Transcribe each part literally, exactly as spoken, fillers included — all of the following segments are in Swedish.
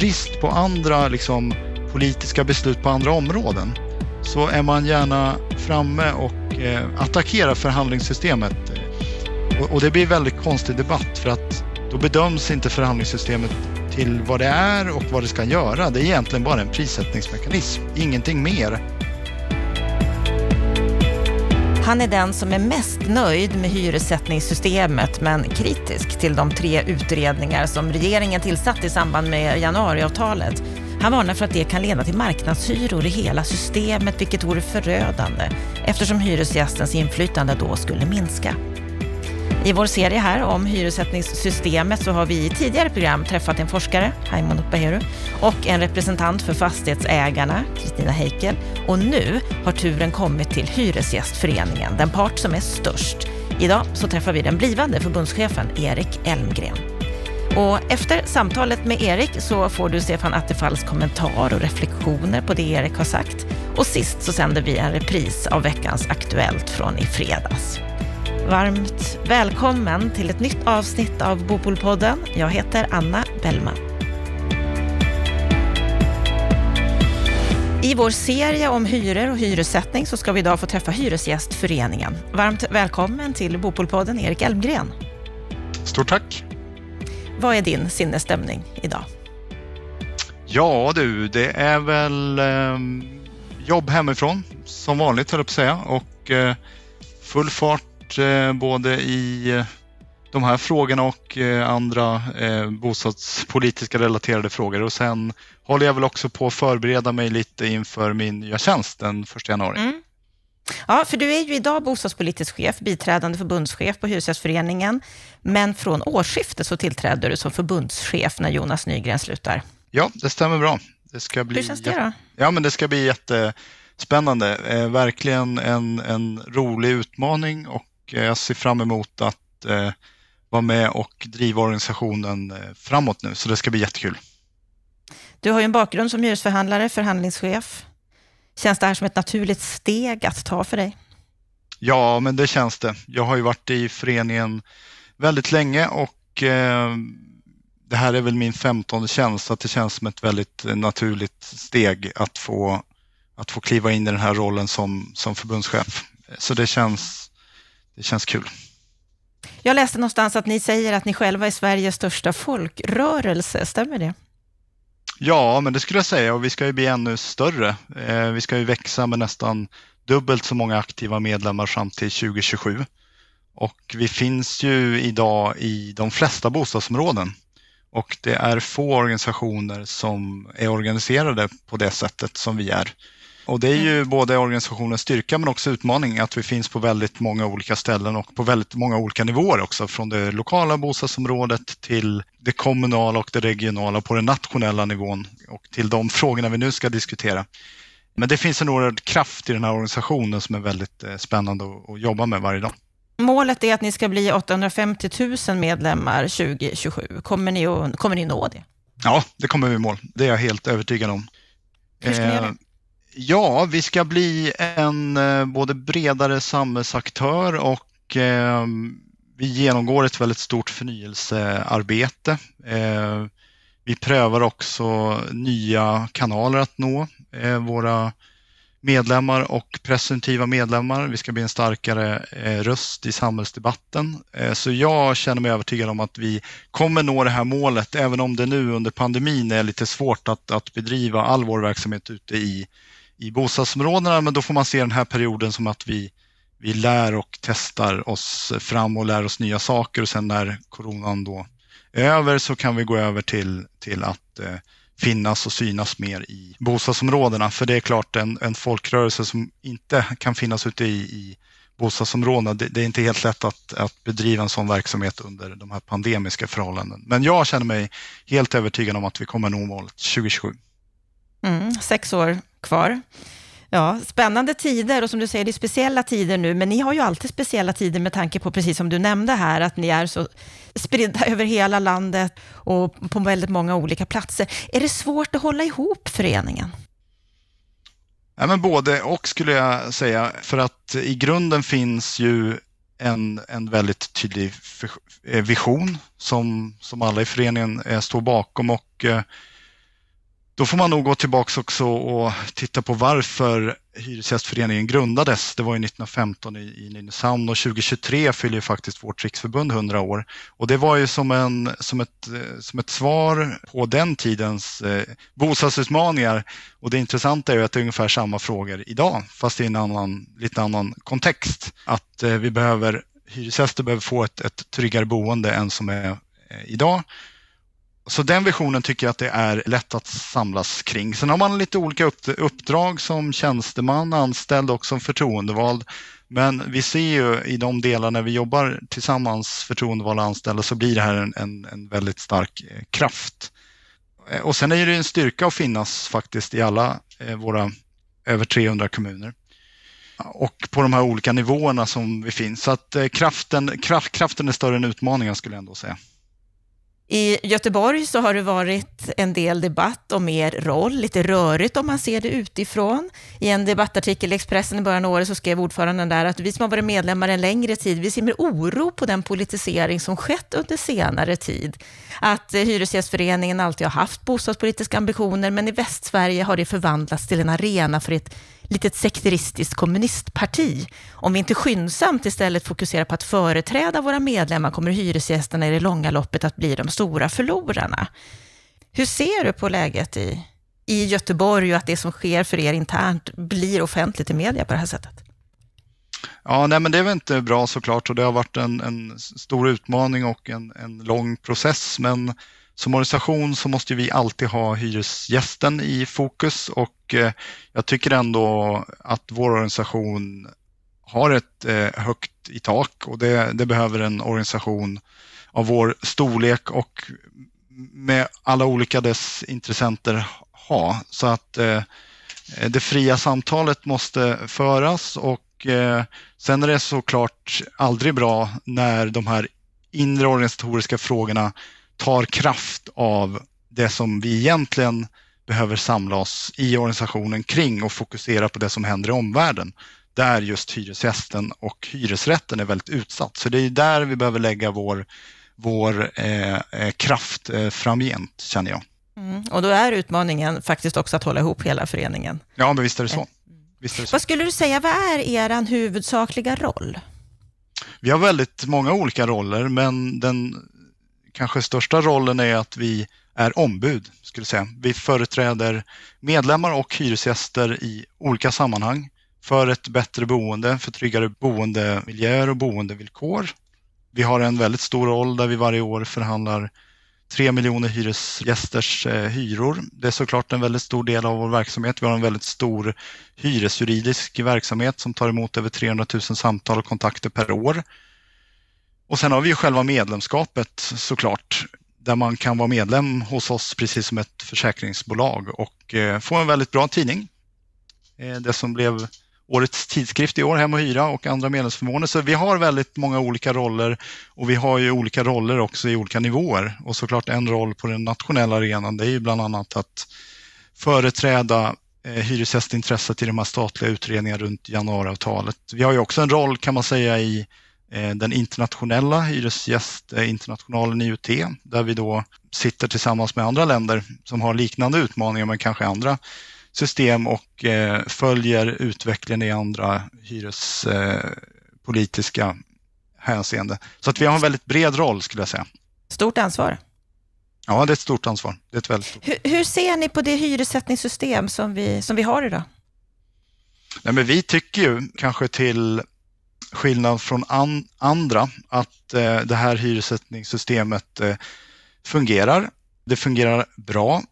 brist på andra liksom, politiska beslut på andra områden så är man gärna framme och eh, attackerar förhandlingssystemet. Och, och det blir en väldigt konstig debatt för att då bedöms inte förhandlingssystemet till vad det är och vad det ska göra. Det är egentligen bara en prissättningsmekanism, ingenting mer. Han är den som är mest nöjd med hyressättningssystemet men kritisk till de tre utredningar som regeringen tillsatt i samband med januariavtalet. Han varnar för att det kan leda till marknadshyror i hela systemet vilket vore förödande eftersom hyresgästens inflytande då skulle minska. I vår serie här om hyressättningssystemet så har vi i tidigare program träffat en forskare, Haiman Oppa Heru, och en representant för fastighetsägarna, Kristina Heikel. Och nu har turen kommit till Hyresgästföreningen, den part som är störst. Idag så träffar vi den blivande förbundschefen Erik Elmgren. Och efter samtalet med Erik så får du Stefan Attefalls kommentar och reflektioner på det Erik har sagt. Och sist så sänder vi en repris av veckans Aktuellt från i fredags. Varmt välkommen till ett nytt avsnitt av Bopolpodden. Jag heter Anna Bellman. I vår serie om hyror och hyressättning så ska vi idag få träffa Hyresgästföreningen. Varmt välkommen till Bopolpodden, Erik Elmgren. Stort tack. Vad är din sinnesstämning idag? Ja du, det är väl eh, jobb hemifrån som vanligt, höll jag på att säga. Och eh, full fart. Både i de här frågorna och andra bostadspolitiska relaterade frågor. Och sen håller jag väl också på att förbereda mig lite inför min nya tjänst den första januari. Mm. Ja, för du är ju idag bostadspolitisk chef, biträdande förbundschef på Hyresgästföreningen. Men från årsskiftet så tillträdde du som förbundschef när Jonas Nygren slutar. Ja, det stämmer bra. Det ska bli... Hur känns det då? Ja, men det ska bli jättespännande. Eh, verkligen en, en rolig utmaning och jag ser fram emot att eh, vara med och driva organisationen eh, framåt nu. Så det ska bli jättekul. Du har ju en bakgrund som hyresförhandlare, förhandlingschef. Känns det här som ett naturligt steg att ta för dig? Ja, men det känns det. Jag har ju varit i föreningen väldigt länge och eh, det här är väl min femtonde tjänst. Så att det känns som ett väldigt naturligt steg att få, att få kliva in i den här rollen som, som förbundschef. Så det känns... Det känns kul. Jag läste någonstans att ni säger att ni själva är Sveriges största folkrörelse. Stämmer det? Ja, men det skulle jag säga. Och vi ska ju bli ännu större. Eh, vi ska ju växa med nästan dubbelt så många aktiva medlemmar fram till tjugo tjugosju. Och vi finns ju idag i de flesta bostadsområden. Och det är få organisationer som är organiserade på det sättet som vi är. Och det är ju både organisationens styrka men också utmaning att vi finns på väldigt många olika ställen och på väldigt många olika nivåer också. Från det lokala bostadsområdet till det kommunala och det regionala på den nationella nivån och till de frågorna vi nu ska diskutera. Men det finns en oerhörd kraft i den här organisationen som är väldigt spännande att jobba med varje dag. Målet är att ni ska bli åttahundrafemtio tusen medlemmar tjugo tjugosju. Kommer ni, och, kommer ni nå det? Ja, det kommer vi mål. Det är jag helt övertygad om. Hur ska ni göra det? Ja, vi ska bli en både bredare samhällsaktör och eh, vi genomgår ett väldigt stort förnyelsearbete. Eh, vi prövar också nya kanaler att nå eh, våra medlemmar och presumtiva medlemmar. Vi ska bli en starkare eh, röst i samhällsdebatten. Eh, så jag känner mig övertygad om att vi kommer nå det här målet även om det nu under pandemin är lite svårt att, att bedriva all vår verksamhet ute i i bostadsområdena, men då får man se den här perioden som att vi, vi lär och testar oss fram och lär oss nya saker och sen när coronan då är över så kan vi gå över till, till att eh, finnas och synas mer i bostadsområdena. För det är klart en, en folkrörelse som inte kan finnas ute i, i bostadsområdena. Det, det är inte helt lätt att, att bedriva en sån verksamhet under de här pandemiska förhållanden. Men jag känner mig helt övertygad om att vi kommer nå målet tjugo tjugosju. Mm, sex år kvar. Ja, spännande tider och som du säger, det är speciella tider nu, men ni har ju alltid speciella tider med tanke på, precis som du nämnde här, att ni är så spridda över hela landet och på väldigt många olika platser. Är det svårt att hålla ihop föreningen? Ja, men både och skulle jag säga, för att i grunden finns ju en, en väldigt tydlig vision som, som alla i föreningen står bakom och Då får man nog gå tillbaka också och titta på varför Hyresgästföreningen grundades. Det var ju nitton femton i, i Nynäshamn och tjugo tjugotre fyller ju faktiskt vårt riksförbund hundra år. Och det var ju som, en, som, ett, som ett svar på den tidens eh, bostadsutmaningar. Och det intressanta är ju att det är ungefär samma frågor idag, fast i en annan, lite annan kontext. Att eh, vi behöver, hyresgäster behöver få ett, ett tryggare boende än som är eh, idag. Så den visionen tycker jag att det är lätt att samlas kring. Sen har man lite olika uppdrag som tjänsteman, anställd och som förtroendevald. Men vi ser ju i de delar när vi jobbar tillsammans, förtroendevalda och anställda, så blir det här en, en, en väldigt stark kraft. Och sen är det en styrka att finnas faktiskt i alla våra över trehundra kommuner. Och på de här olika nivåerna som vi finns. Så att kraften, kraft, kraften är större än utmaningen, skulle jag ändå säga. I Göteborg så har det varit en del debatt om er roll, lite rörigt om man ser det utifrån. I en debattartikel i Expressen i början av året så skrev ordföranden där att vi som har varit medlemmar en längre tid, vi ser med oro på den politisering som skett under senare tid. Att Hyresgästföreningen alltid har haft bostadspolitiska ambitioner, men i Västsverige har det förvandlats till en arena för ett litet sekteristiskt kommunistparti. Om vi inte skyndsamt istället fokuserar på att företräda våra medlemmar kommer hyresgästerna i det långa loppet att bli de stora förlorarna. Hur ser du på läget i, i Göteborg och att det som sker för er internt blir offentligt i media på det här sättet? Ja, nej, men det är väl inte bra såklart, och det har varit en, en stor utmaning och en, en lång process, men som organisation så måste vi alltid ha hyresgästen i fokus, och jag tycker ändå att vår organisation har ett högt i tak, och det, det behöver en organisation av vår storlek och med alla olika dess intressenter ha. Så att det fria samtalet måste föras, och sen är det såklart aldrig bra när de här inre organisatoriska frågorna tar kraft av det som vi egentligen behöver samla oss i organisationen kring och fokusera på det som händer i omvärlden, där just hyresgästen och hyresrätten är väldigt utsatt. Så det är där vi behöver lägga vår, vår eh, kraft eh, framgent, känner jag. Mm. Och då är utmaningen faktiskt också att hålla ihop hela föreningen. Ja, men visst är det så. Visst är det så. Vad skulle du säga, vad är er huvudsakliga roll? Vi har väldigt många olika roller, men den kanske största rollen är att vi är ombud, skulle jag säga. Vi företräder medlemmar och hyresgäster i olika sammanhang för ett bättre boende, för tryggare boendemiljöer och boendevillkor. Vi har en väldigt stor roll där vi varje år förhandlar tre miljoner hyresgästers hyror. Det är såklart en väldigt stor del av vår verksamhet. Vi har en väldigt stor hyresjuridisk verksamhet som tar emot över trehundra tusen samtal och kontakter per år. Och sen har vi ju själva medlemskapet såklart, där man kan vara medlem hos oss precis som ett försäkringsbolag och få en väldigt bra tidning. Det som blev årets tidskrift i år, Hem och hyra, och andra medlemsförmåner. Så vi har väldigt många olika roller, och vi har ju olika roller också i olika nivåer. Och såklart en roll på den nationella arenan, det är ju bland annat att företräda hyresgästintresset i de här statliga utredningarna runt januariavtalet. Vi har ju också en roll, kan man säga, i den internationella hyresgästinternationalen I U T, där vi då sitter tillsammans med andra länder som har liknande utmaningar men kanske andra system, och eh, följer utvecklingen i andra hyrespolitiska eh, hänseende. Så att vi har en väldigt bred roll, skulle jag säga. Stort ansvar. Ja, det är ett stort ansvar. Det är ett väldigt stort. Hur, hur ser ni på det hyressättningssystem som vi, som vi har idag? Nej, men vi tycker ju kanske till skillnad från an, andra att eh, det här hyressättningssystemet eh, fungerar. Det fungerar bra.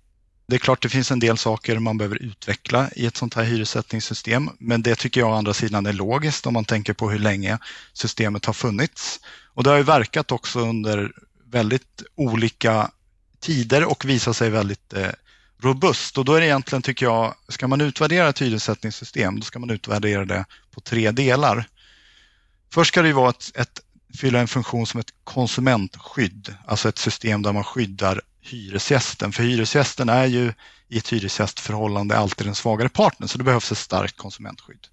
Det är klart det finns en del saker man behöver utveckla i ett sånt här hyressättningssystem, men det tycker jag å andra sidan är logiskt om man tänker på hur länge systemet har funnits. Och det har ju verkat också under väldigt olika tider och visar sig väldigt eh, robust. Och då är det egentligen, tycker jag, ska man utvärdera ett hyressättningssystem, då ska man utvärdera det på tre delar. Först ska det ju vara ett, ett, fylla en funktion som ett konsumentskydd, alltså ett system där man skyddar hyresgästen. För hyresgästen är ju i ett hyresgästförhållande alltid den svagare parten, så det behövs ett starkt konsumentskydd.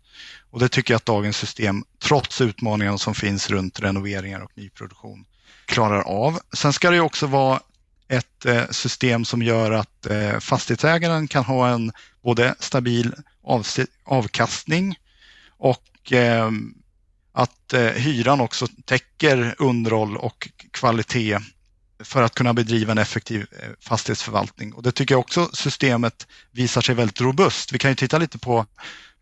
Och det tycker jag att dagens system, trots utmaningarna som finns runt renoveringar och nyproduktion, klarar av. Sen ska det ju också vara ett system som gör att fastighetsägaren kan ha en både stabil avkastning och att hyran också täcker underhåll och kvalitet för att kunna bedriva en effektiv fastighetsförvaltning. Och det tycker jag också systemet visar sig väldigt robust. Vi kan ju titta lite på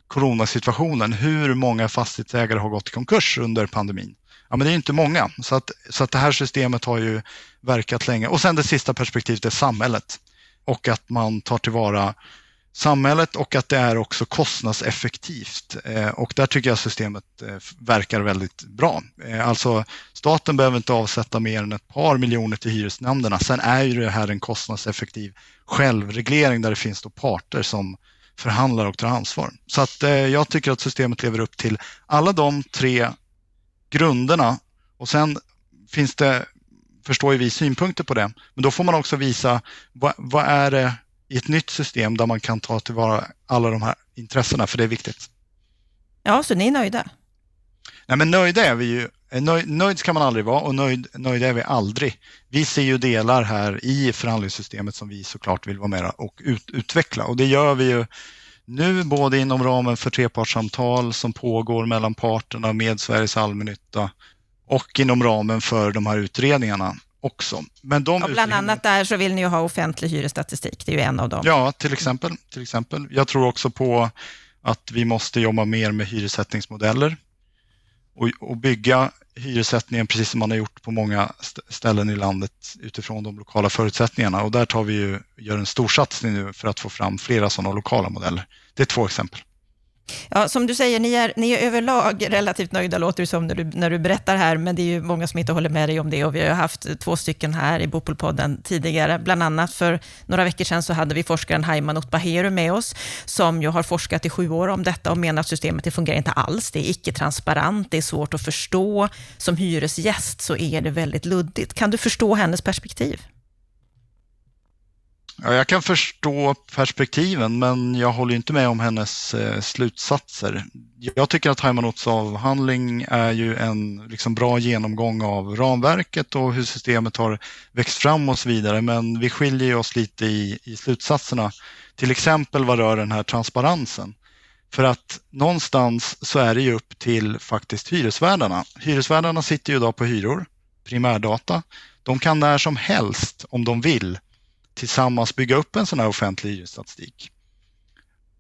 coronasituationen, hur många fastighetsägare har gått i konkurs under pandemin. Ja, men det är inte många, så att, så att det här systemet har ju verkat länge. Och sen det sista perspektivet är samhället och att man tar tillvara samhället och att det är också kostnadseffektivt. Eh, och där tycker jag systemet eh, verkar väldigt bra. Eh, alltså staten behöver inte avsätta mer än ett par miljoner till hyresnämnderna. Sen är ju det här en kostnadseffektiv självreglering där det finns då parter som förhandlar och tar ansvar. Så att eh, jag tycker att systemet lever upp till alla de tre grunderna, och sen finns det, förstår ju vi, synpunkter på det. Men då får man också visa vad, vad är det i ett nytt system där man kan ta tillvara alla de här intressena, för det är viktigt. Ja, så ni är nöjda? Nej, men nöjda är vi ju. Nöj, nöjd ska man aldrig vara och nöjd, nöjda är vi aldrig. Vi ser ju delar här i förhandlingssystemet som vi såklart vill vara med och ut, utveckla. Och det gör vi ju nu både inom ramen för trepartssamtal som pågår mellan parterna med Sveriges allmännytta och inom ramen för de här utredningarna också. Men de och bland utredningarna... annat där så vill ni ju ha offentlig hyresstatistik, det är ju en av dem. Ja, till exempel. till exempel. Jag tror också på att vi måste jobba mer med hyressättningsmodeller och, och bygga hyressättningen precis som man har gjort på många ställen i landet utifrån de lokala förutsättningarna, och där tar vi ju, gör en stor satsning nu för att få fram flera sådana lokala modeller. Det är två exempel. Ja, som du säger, ni är, ni är överlag relativt nöjda, låter det som när du, när du berättar här, men det är ju många som inte håller med dig om det, och vi har haft två stycken här i Bopolpodden tidigare. Bland annat för några veckor sedan så hade vi forskaren Haiman Oppa Heru med oss, som ju har forskat i sju år om detta och menar att systemet det fungerar inte alls, det är icke-transparent, det är svårt att förstå. Som hyresgäst så är det väldigt luddigt. Kan du förstå hennes perspektiv? Ja, jag kan förstå perspektiven, men jag håller inte med om hennes eh, slutsatser. Jag tycker att Haimanots avhandling är ju en liksom, bra genomgång av ramverket och hur systemet har växt fram och så vidare. Men vi skiljer oss lite i, i slutsatserna. Till exempel vad rör den här transparensen. För att någonstans så är det ju upp till faktiskt hyresvärdarna. Hyresvärdarna sitter ju idag på hyror, primärdata. De kan när som helst, om de vill, tillsammans bygga upp en sån här offentlig hyresstatistik.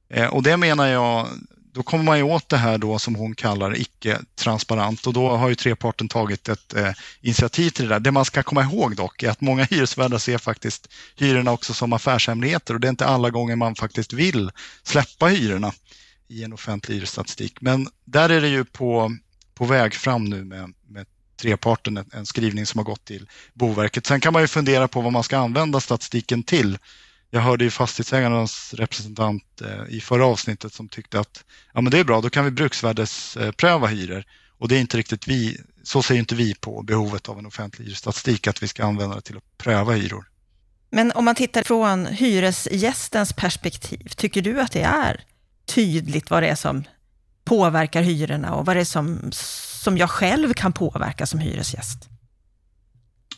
Eh, och det menar jag, då kommer man ju åt det här då som hon kallar icke-transparent, och då har ju treparten tagit ett eh, initiativ till det där. Det man ska komma ihåg dock är att många hyresvärdar ser faktiskt hyrorna också som affärshemligheter, och det är inte alla gånger man faktiskt vill släppa hyrorna i en offentlig hyresstatistik. Men där är det ju på, på väg fram nu med, med treparten, en skrivning som har gått till Boverket. Sen kan man ju fundera på vad man ska använda statistiken till. Jag hörde ju fastighetsägarnas representant i förra avsnittet som tyckte att ja, men det är bra, då kan vi bruksvärdespröva hyror. Och det är inte riktigt vi, så ser inte vi på behovet av en offentlig hyresstatistik, att vi ska använda det till att pröva hyror. Men om man tittar från hyresgästens perspektiv, tycker du att det är tydligt vad det är som påverkar hyrorna och vad det är som som jag själv kan påverka som hyresgäst?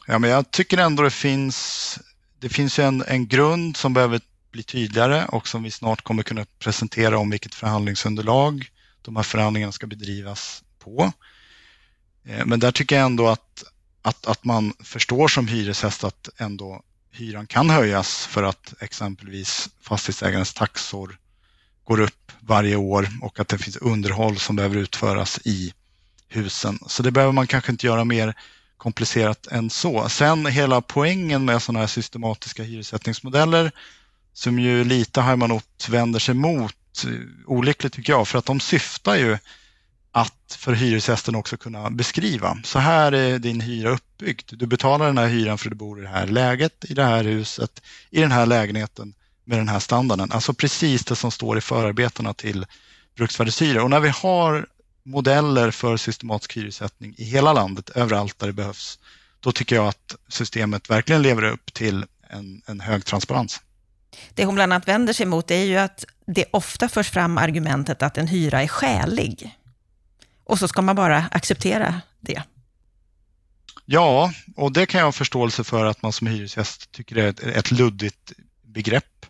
Ja, men jag tycker ändå det finns, det finns en, en grund som behöver bli tydligare och som vi snart kommer kunna presentera om vilket förhandlingsunderlag de här förhandlingarna ska bedrivas på. Men där tycker jag ändå att, att, att man förstår som hyresgäst att ändå hyran kan höjas för att exempelvis fastighetsägarens taxor går upp varje år och att det finns underhåll som behöver utföras i husen. Så det behöver man kanske inte göra mer komplicerat än så. Sen hela poängen med sådana här systematiska hyressättningsmodeller, som ju lite Heimanot vänder sig mot, olyckligt tycker jag, för att de syftar ju att för hyresgästen också kunna beskriva. Så här är din hyra uppbyggd. Du betalar den här hyran för att du bor i det här läget, i det här huset, i den här lägenheten med den här standarden. Alltså precis det som står i förarbetena till bruksvärdeshyra. Och när vi har modeller för systematisk hyressättning i hela landet, överallt där det behövs, då tycker jag att systemet verkligen lever upp till en, en hög transparens. Det hon bland annat vänder sig mot är ju att det ofta förs fram argumentet att en hyra är skälig. Och så ska man bara acceptera det. Ja, och det kan jag ha förståelse för att man som hyresgäst tycker är ett, ett luddigt begrepp.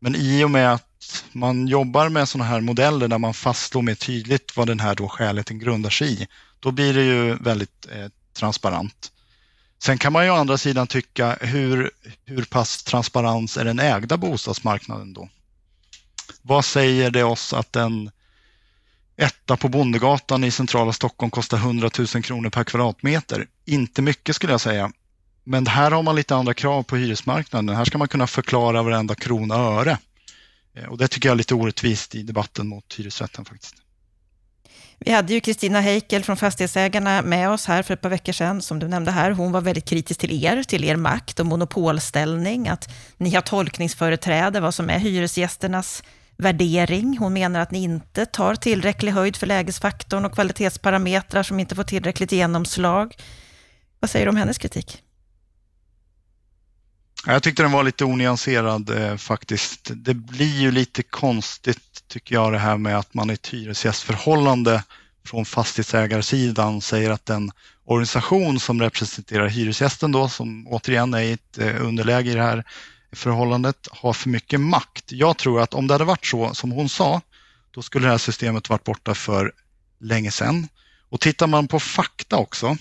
Men i och med att man jobbar med sådana här modeller där man fastslår mer tydligt vad den här då skäligheten grundar sig i, då blir det ju väldigt eh, transparent. Sen kan man ju å andra sidan tycka hur, hur pass transparens är den ägda bostadsmarknaden då? Vad säger det oss att en etta på Bondegatan i centrala Stockholm kostar hundra tusen kronor per kvadratmeter? Inte mycket skulle jag säga. Men här har man lite andra krav på hyresmarknaden. Här ska man kunna förklara varenda krona och öre. Och det tycker jag är lite orättvist i debatten mot hyresrätten faktiskt. Vi hade ju Kristina Heikel från Fastighetsägarna med oss här för ett par veckor sedan, som du nämnde här. Hon var väldigt kritisk till er, till er makt och monopolställning. Att ni har tolkningsföreträde, vad som är hyresgästernas värdering. Hon menar att ni inte tar tillräcklig höjd för lägesfaktorn och kvalitetsparametrar som inte får tillräckligt genomslag. Vad säger du om hennes kritik? Jag tyckte den var lite onyanserad eh, faktiskt. Det blir ju lite konstigt tycker jag det här med att man i ett hyresgästförhållande från fastighetsägarsidan säger att den organisation som representerar hyresgästen då, som återigen är i ett eh, underläge i det här förhållandet, har för mycket makt. Jag tror att om det hade varit så som hon sa, då skulle det här systemet varit borta för länge sedan. Och tittar man på fakta också,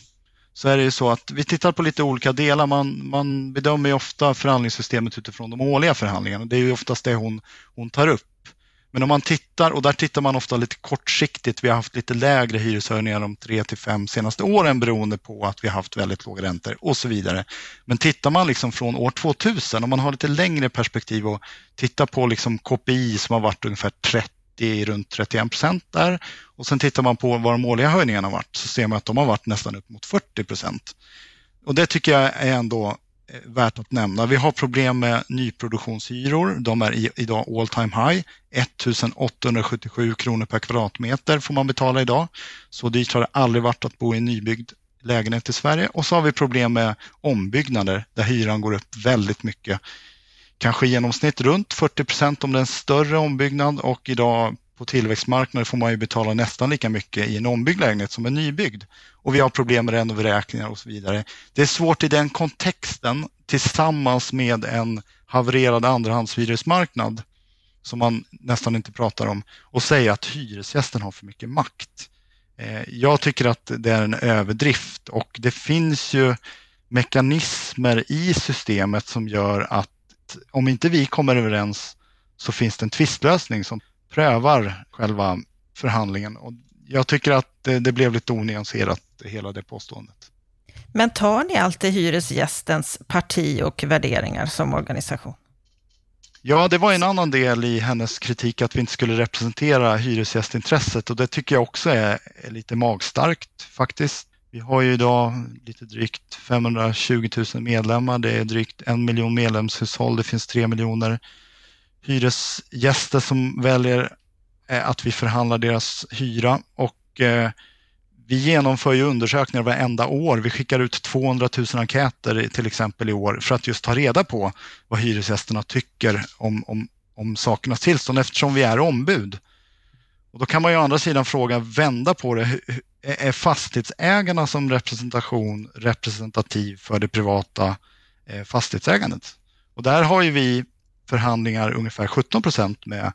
så är det ju så att vi tittar på lite olika delar. Man, man bedömer ju ofta förhandlingssystemet utifrån de årliga förhandlingarna. Det är ju oftast det hon, hon tar upp. Men om man tittar, och där tittar man ofta lite kortsiktigt. Vi har haft lite lägre hyreshöjningar de tre till fem senaste åren beroende på att vi har haft väldigt låga räntor och så vidare. Men tittar man liksom från år tvåtusen, om man har lite längre perspektiv och tittar på liksom K P I som har varit ungefär trettio, runt trettioen procent där, och sen tittar man på vad de årliga höjningarna har varit, så ser man att de har varit nästan upp mot fyrtio procent. Och det tycker jag är ändå värt att nämna. Vi har problem med nyproduktionshyror. De är i, idag all time high. ettusen åttahundrasjuttiosju kronor per kvadratmeter får man betala idag. Så dyrt har det aldrig varit att bo i en nybyggd lägenhet i Sverige. Och så har vi problem med ombyggnader där hyran går upp väldigt mycket. Kanske i genomsnitt runt fyrtio procent om det är en större ombyggnad, och idag på tillväxtmarknader får man ju betala nästan lika mycket i en ombyggd lägenhet som en nybyggd. Och vi har problem med renovräkningar och så vidare. Det är svårt i den kontexten tillsammans med en havererad andrahandshyresmarknad som man nästan inte pratar om och säga att hyresgästen har för mycket makt. Jag tycker att det är en överdrift, och det finns ju mekanismer i systemet som gör att om inte vi kommer överens så finns det en tvistlösning som prövar själva förhandlingen. Och jag tycker att det, det blev lite onyanserat hela det påståendet. Men tar ni alltid hyresgästens parti och värderingar som organisation? Ja, det var en annan del i hennes kritik att vi inte skulle representera hyresgästintresset, och det tycker jag också är, är lite magstarkt faktiskt. Vi har ju idag lite drygt femhundratjugotusen medlemmar, det är drygt en miljon medlemshushåll, det finns tre miljoner hyresgäster som väljer att vi förhandlar deras hyra, och eh, vi genomför ju undersökningar varenda år. Vi skickar ut tvåhundratusen enkäter till exempel i år för att just ta reda på vad hyresgästerna tycker om, om, om sakernas tillstånd, eftersom vi är ombud. Och då kan man ju å andra sidan fråga, vända på det. Är fastighetsägarna som representation representativ för det privata fastighetsägandet? Och där har ju vi förhandlingar ungefär sjutton procent med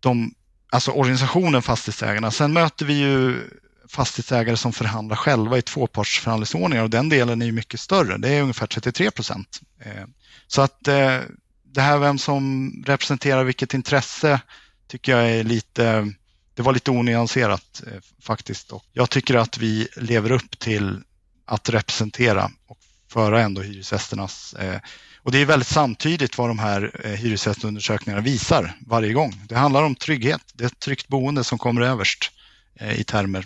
de, alltså organisationen fastighetsägarna. Sen möter vi ju fastighetsägare som förhandlar själva i tvåpartsförhandlingsordningar, och den delen är ju mycket större. Det är ungefär trettiotre procent. Så att det här vem som representerar vilket intresse tycker jag är lite... Det var lite onyanserat eh, faktiskt. Och jag tycker att vi lever upp till att representera och föra ändå hyresgästernas... Eh, och det är väldigt samtidigt vad de här eh, hyresgästundersökningarna visar varje gång. Det handlar om trygghet. Det är ett tryggt boende som kommer överst eh, i termer.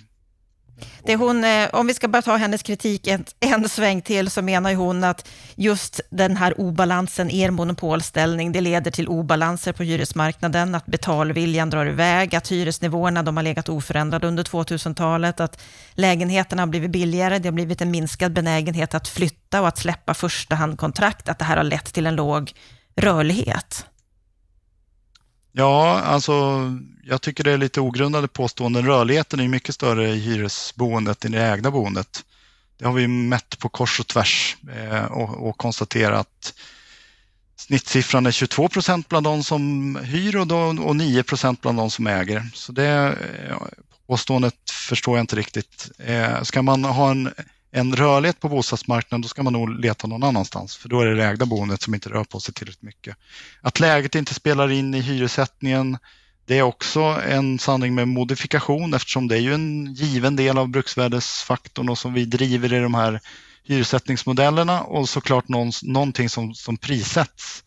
Det hon, om vi ska bara ta hennes kritik en, en sväng till, så menar hon att just den här obalansen, er monopolställning, det leder till obalanser på hyresmarknaden, att betalviljan drar iväg, att hyresnivåerna de har legat oförändrade under tvåtusentalet, att lägenheterna har blivit billigare, det har blivit en minskad benägenhet att flytta och att släppa förstahandkontrakt, att det här har lett till en låg rörlighet. Ja, alltså jag tycker det är lite ogrundade påståenden. Rörligheten är mycket större i hyresboendet än i det ägda boendet. Det har vi mätt på kors och tvärs eh, och, och konstaterat snittsiffran är tjugotvå procent bland de som hyr och, då, och nio procent bland de som äger. Så det påståendet förstår jag inte riktigt. Eh, ska man ha en, en rörlighet på bostadsmarknaden, då ska man nog leta någon annanstans. För då är det det ägda boendet som inte rör på sig tillräckligt mycket. Att läget inte spelar in i hyressättningen, det är också en sanning med modifikation, eftersom det är ju en given del av bruksvärdesfaktorn och som vi driver i de här hyressättningsmodellerna, och såklart någon, någonting som, som prissätts.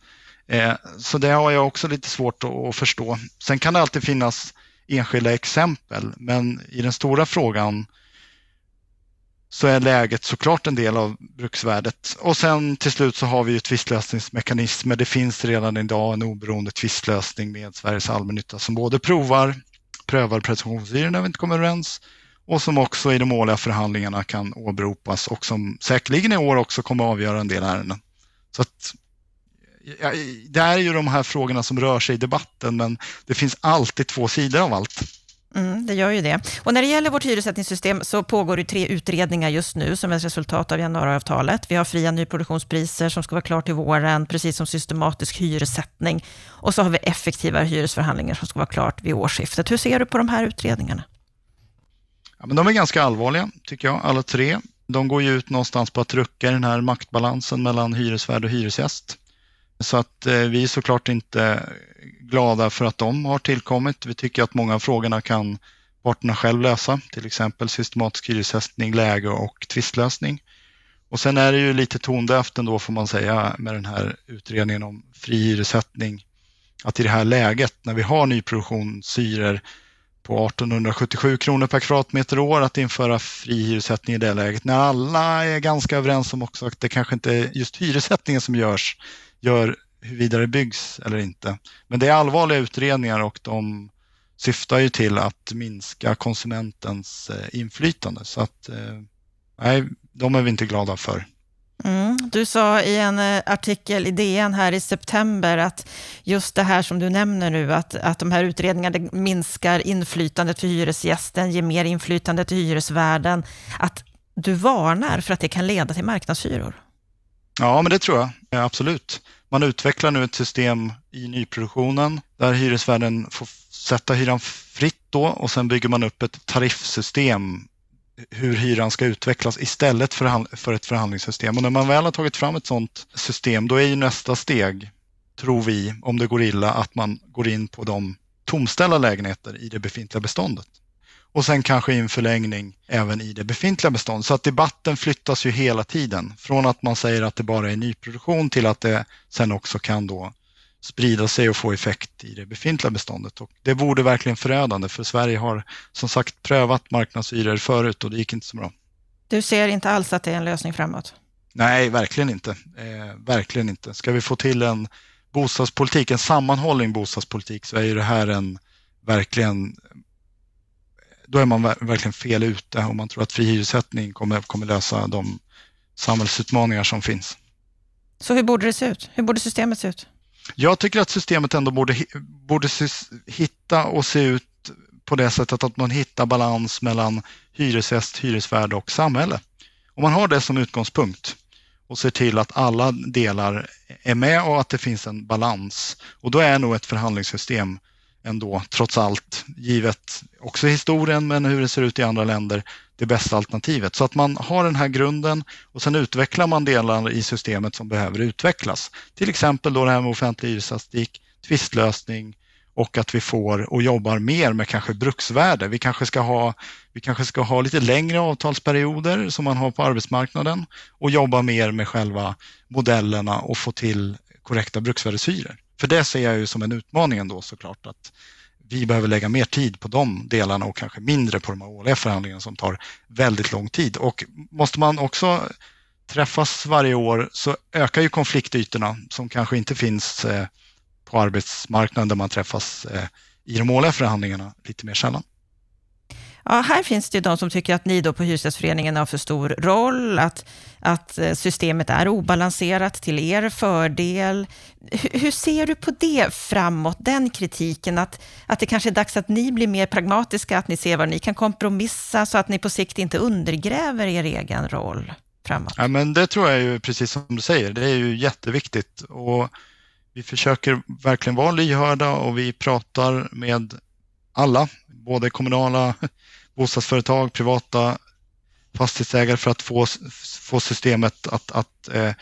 Eh, så det har jag också lite svårt att, att förstå. Sen kan det alltid finnas enskilda exempel, men i den stora frågan så är läget såklart en del av bruksvärdet. Och sen till slut så har vi ju tvistlösningsmekanismer. Det finns redan idag en oberoende tvistlösning med Sveriges allmännytta som både provar, prövar presumtionshyror när vi inte kommer överens, och som också i de årliga förhandlingarna kan åberopas och som säkerligen i år också kommer att avgöra en del ärenden. Så att, ja, det är ju de här frågorna som rör sig i debatten, men det finns alltid två sidor av allt. Mm, det gör ju det. Och när det gäller vårt hyressättningssystem så pågår det tre utredningar just nu som ett resultat av januariavtalet. Vi har fria nyproduktionspriser som ska vara klart till våren, precis som systematisk hyressättning. Och så har vi effektiva hyresförhandlingar som ska vara klart vid årsskiftet. Hur ser du på de här utredningarna? Ja, men de är ganska allvarliga tycker jag, alla tre. De går ju ut någonstans på att rucka den här maktbalansen mellan hyresvärd och hyresgäst. Så att eh, vi är såklart inte glada för att de har tillkommit. Vi tycker att många av frågorna kan parterna själv lösa. Till exempel systematisk hyressättning, läge och tvistlösning. Och sen är det ju lite tondöft ändå får man säga med den här utredningen om fri hyressättning. Att i det här läget när vi har nyproduktionshyror på arton sjuttiosju kronor per kvadratmeter år att införa fri hyressättning i det läget. När alla är ganska överens om också att det kanske inte är just hyressättningen som görs. Gör hur vidare byggs eller inte. Men det är allvarliga utredningar och de syftar ju till att minska konsumentens inflytande. Så att, nej, de är vi inte glada för. Mm. Du sa i en artikel i D N här i september att just det här som du nämner nu, att, att de här utredningarna minskar inflytandet för hyresgästen, ger mer inflytande till hyresvärden. Att du varnar för att det kan leda till marknadshyror. Ja, men det tror jag. Ja, absolut. Man utvecklar nu ett system i nyproduktionen där hyresvärden får sätta hyran fritt då, och sen bygger man upp ett tariffsystem hur hyran ska utvecklas istället för ett förhandlingssystem. Och när man väl har tagit fram ett sådant system, då är ju nästa steg, tror vi, om det går illa, att man går in på de tomställda lägenheter i det befintliga beståndet. Och sen kanske i en förlängning även i det befintliga beståndet. Så att debatten flyttas ju hela tiden. Från att man säger att det bara är nyproduktion till att det sen också kan då sprida sig och få effekt i det befintliga beståndet. Och det vore verkligen förödande, för Sverige har som sagt prövat marknadshyror förut och det gick inte så bra. Du ser inte alls att det är en lösning framåt? Nej, verkligen inte. Eh, verkligen inte. Ska vi få till en bostadspolitik, en sammanhållen bostadspolitik, så är ju det här en verkligen... Då är man verkligen fel ute om man tror att fri hyressättning kommer, kommer lösa de samhällsutmaningar som finns. Så hur borde det se ut? Hur borde systemet se ut? Jag tycker att systemet ändå borde, borde hitta och se ut på det sättet att man hittar balans mellan hyresgäst, hyresvärd och samhälle. Om man har det som utgångspunkt och ser till att alla delar är med och att det finns en balans, och då är nog ett förhandlingssystem ändå, trots allt, givet också historien men hur det ser ut i andra länder, det bästa alternativet. Så att man har den här grunden och sen utvecklar man delar i systemet som behöver utvecklas. Till exempel då det här med offentlig hyresstatistik, tvistlösning, och att vi får och jobbar mer med kanske bruksvärde. Vi kanske ska ha, vi kanske ska ha lite längre avtalsperioder som man har på arbetsmarknaden och jobba mer med själva modellerna och få till korrekta bruksvärdeshyror. För det ser jag ju som en utmaning ändå, såklart, att vi behöver lägga mer tid på de delarna och kanske mindre på de här årliga förhandlingarna som tar väldigt lång tid. Och måste man också träffas varje år så ökar ju konfliktytorna som kanske inte finns på arbetsmarknaden där man träffas i de årliga förhandlingarna lite mer sällan. ja, här finns det ju de som tycker att ni då på Hyresgästföreningen har för stor roll, att, att systemet är obalanserat till er fördel. Hur, hur ser du på det framåt, den kritiken, att, att det kanske är dags att ni blir mer pragmatiska, att ni ser vad ni kan kompromissa så att ni på sikt inte undergräver er egen roll framåt? Ja, men det tror jag ju, precis som du säger, det är ju jätteviktigt, och vi försöker verkligen vara lyhörda och vi pratar med alla, både kommunala bostadsföretag, privata fastighetsägare, för att få, få systemet att, att eh,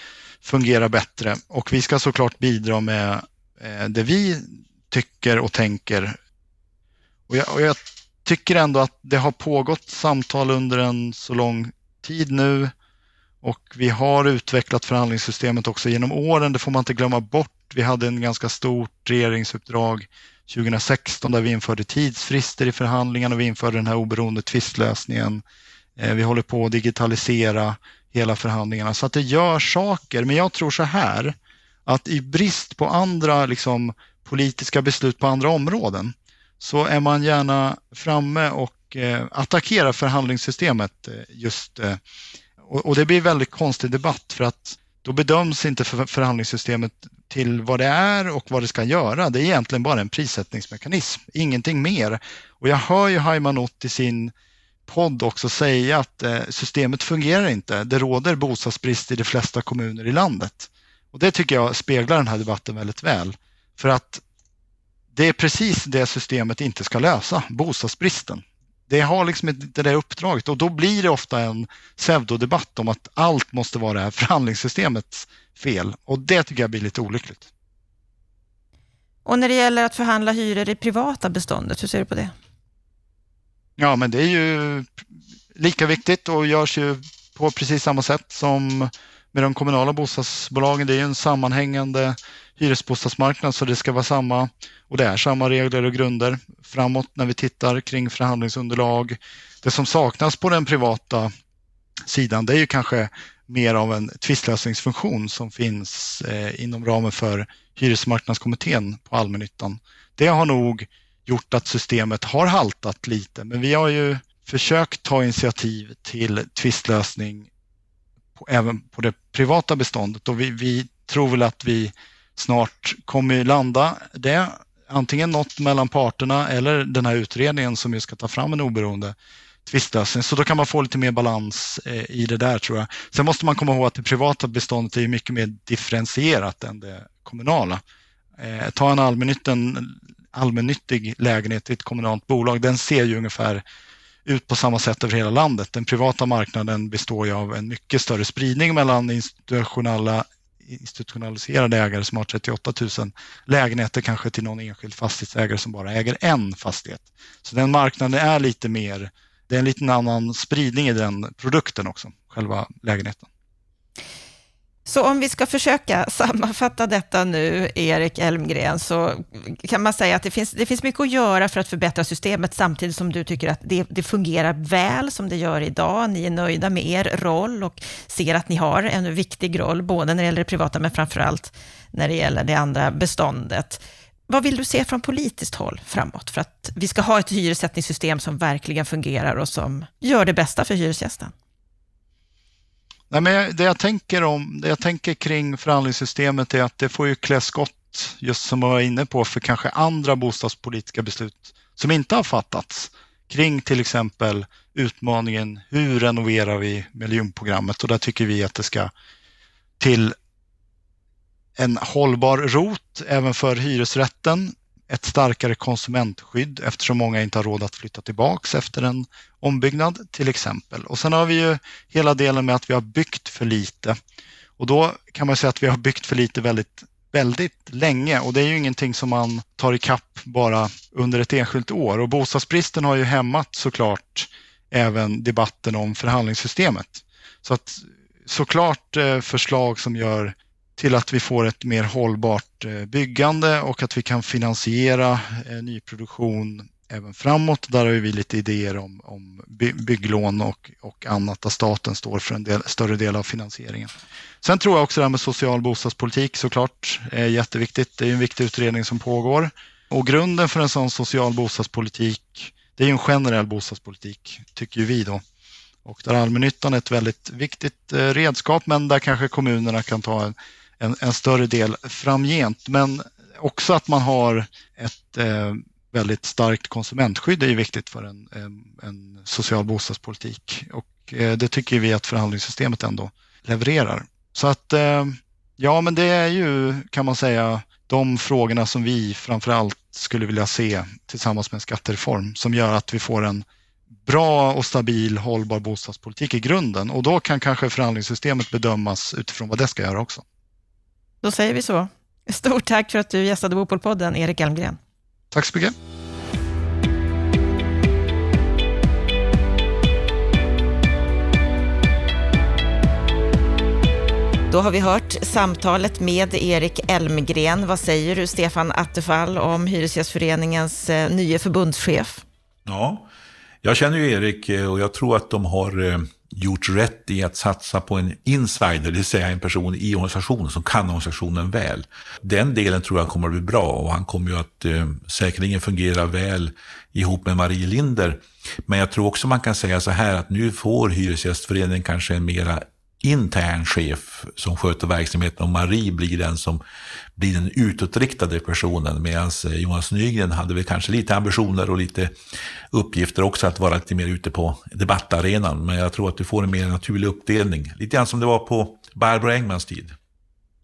fungera bättre. Och vi ska såklart bidra med eh, det vi tycker och tänker. Och jag, och jag tycker ändå att det har pågått samtal under en så lång tid nu, och vi har utvecklat förhandlingssystemet också genom åren, det får man inte glömma bort. Vi hade en ganska stort regeringsuppdrag tjugo sexton där vi införde tidsfrister i förhandlingarna och vi införde den här oberoende tvistlösningen. Vi håller på att digitalisera hela förhandlingarna så att det gör saker. Men jag tror så här, att i brist på andra liksom, politiska beslut på andra områden, så är man gärna framme och eh, attackerar förhandlingssystemet just. Eh, och, och det blir en väldigt konstig debatt, för att då bedöms inte förhandlingssystemet till vad det är och vad det ska göra. Det är egentligen bara en prissättningsmekanism, ingenting mer. Och jag hör ju Haiman Ott i sin podd också säga att systemet fungerar inte. Det råder bostadsbrist i de flesta kommuner i landet. Och det tycker jag speglar den här debatten väldigt väl. För att det är precis det systemet inte ska lösa, bostadsbristen. Det har liksom inte det där uppdraget, och då blir det ofta en pseudodebatt om att allt måste vara det här förhandlingssystemets fel, och det tycker jag blir lite olyckligt. Och när det gäller att förhandla hyror i privata beståndet, hur ser du på det? Ja, men det är ju lika viktigt och görs ju på precis samma sätt som med de kommunala bostadsbolagen. Det är ju en sammanhängande hyresbostadsmarknad, så det ska vara samma, och det är samma regler och grunder framåt när vi tittar kring förhandlingsunderlag. Det som saknas på den privata sidan, det är ju kanske mer av en tvistlösningsfunktion som finns eh, inom ramen för Hyresmarknadskommittén på allmännyttan. Det har nog gjort att systemet har haltat lite, men vi har ju försökt ta initiativ till tvistlösning på, även på det privata beståndet, och vi, vi tror väl att vi snart kommer landa det, antingen något mellan parterna eller den här utredningen som ju ska ta fram en oberoende tvistlösning. Så då kan man få lite mer balans i det där, tror jag. Sen måste man komma ihåg att det privata beståndet är mycket mer differentierat än det kommunala. Eh, ta en allmännyttig lägenhet i ett kommunalt bolag, den ser ju ungefär ut på samma sätt över hela landet. Den privata marknaden består ju av en mycket större spridning mellan institutionella institutionaliserade ägare som har trettioåtta tusen lägenheter kanske till någon enskild fastighetsägare som bara äger en fastighet. Så den marknaden är lite mer, det är en liten annan spridning i den produkten också, själva lägenheten. Så om vi ska försöka sammanfatta detta nu, Erik Elmgren, så kan man säga att det finns, det finns mycket att göra för att förbättra systemet, samtidigt som du tycker att det, det fungerar väl som det gör idag. Ni är nöjda med er roll och ser att ni har en viktig roll, både när det gäller det privata men framförallt när det gäller det andra beståndet. Vad vill du se från politiskt håll framåt för att vi ska ha ett hyressättningssystem som verkligen fungerar och som gör det bästa för hyresgästen? Nej, men det jag tänker om, det jag tänker kring förhandlingssystemet är att det får ju klä skott, just som jag var inne på, för kanske andra bostadspolitiska beslut som inte har fattats kring till exempel utmaningen hur renoverar vi miljonprogrammet, och där tycker vi att det ska till en hållbar rot även för hyresrätten, ett starkare konsumentskydd eftersom många inte har råd att flytta tillbaks efter en ombyggnad till exempel. Och sen har vi ju hela delen med att vi har byggt för lite. Och då kan man säga att vi har byggt för lite väldigt, väldigt länge, och det är ju ingenting som man tar i kapp bara under ett enskilt år. Och bostadsbristen har ju hämmat såklart även debatten om förhandlingssystemet. Så att såklart förslag som gör till att vi får ett mer hållbart byggande och att vi kan finansiera nyproduktion även framåt. Där har vi lite idéer om, om bygglån och, och annat, där staten står för en del, större del av finansieringen. Sen tror jag också det här med social bostadspolitik såklart är jätteviktigt. Det är en viktig utredning som pågår. Och grunden för en sån social bostadspolitik det är en generell bostadspolitik tycker ju vi då. Och där allmännyttan är ett väldigt viktigt redskap, men där kanske kommunerna kan ta en, en, en större del framgent. Men också att man har ett eh, väldigt starkt konsumentskydd är ju viktigt för en, en, en social bostadspolitik. Och eh, det tycker vi att förhandlingssystemet ändå levererar. Så att eh, ja, men det är ju, kan man säga, de frågorna som vi framförallt skulle vilja se tillsammans med en skattereform som gör att vi får en bra och stabil hållbar bostadspolitik i grunden, och då kan kanske förhandlingssystemet bedömas utifrån vad det ska göra också. Då säger vi så. Stort tack för att du gästade Bopolpodden, Erik Elmgren. Tack så mycket. Då har vi hört samtalet med Erik Elmgren. Vad säger du, Stefan Attefall, om Hyresgästföreningens nya förbundschef? Ja, jag känner ju Erik och jag tror att de har gjort rätt i att satsa på en insider, det vill säga en person i organisationen som kan organisationen väl. Den delen tror jag kommer att bli bra, och han kommer ju att eh, säkerligen fungera väl ihop med Marie Linder. Men jag tror också man kan säga så här att nu får Hyresgästföreningen kanske en mera intern chef som sköter verksamheten, och Marie blir den som blir den utåtriktade personen, medan Jonas Nygren hade väl kanske lite ambitioner och lite uppgifter också att vara lite mer ute på debattarenan, men jag tror att du får en mer naturlig uppdelning, lite grann som det var på Barbro Engmans tid.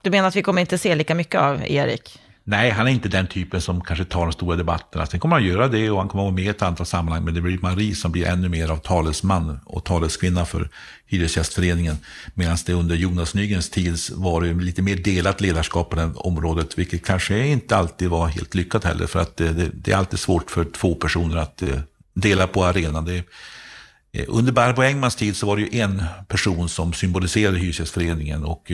Du menar att vi kommer inte se lika mycket av Erik? Nej, han är inte den typen som kanske tar de stora debatterna. Sen kommer han göra det och han kommer vara med i ett antal sammanhang. Men det blir Marie som blir ännu mer av talesman och taleskvinna för Hyresgästföreningen. Medan det under Jonas Nygrens tid var det lite mer delat ledarskap på det området. Vilket kanske inte alltid var helt lyckat heller. För att det, det, det är alltid svårt för två personer att dela på arenan. Det, under Barbro Engmans tid så var det ju en person som symboliserade Hyresgästföreningen, och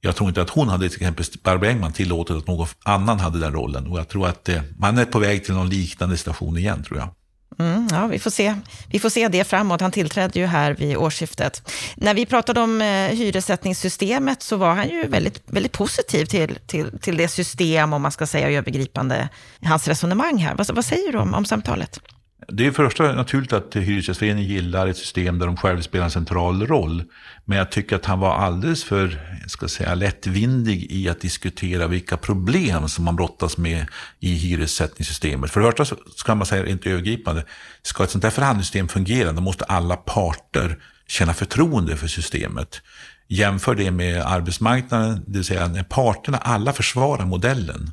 jag tror inte att hon hade, till exempel Barbro Engman, tillåtit att någon annan hade den rollen. Och jag tror att eh, man är på väg till någon liknande situation igen, tror jag. Mm, ja, vi får se. Vi får se det framåt. Han tillträdde ju här vid årsskiftet. När vi pratade om eh, hyressättningssystemet så var han ju väldigt, väldigt positiv till, till, till det system, om man ska säga, övergripande hans resonemang här. Vad, vad säger du om, om samtalet? Det är först naturligt att Hyresgästföreningen gillar ett system där de själv spelar en central roll. Men jag tycker att han var alldeles för, ska säga, lättvindig i att diskutera vilka problem som man brottas med i hyressättningssystemet. För det första ska man säga, inte övergripande, ska ett sånt här förhandlingssystem fungera, då måste alla parter känna förtroende för systemet. Jämför det med arbetsmarknaden, det vill säga när parterna alla försvarar modellen,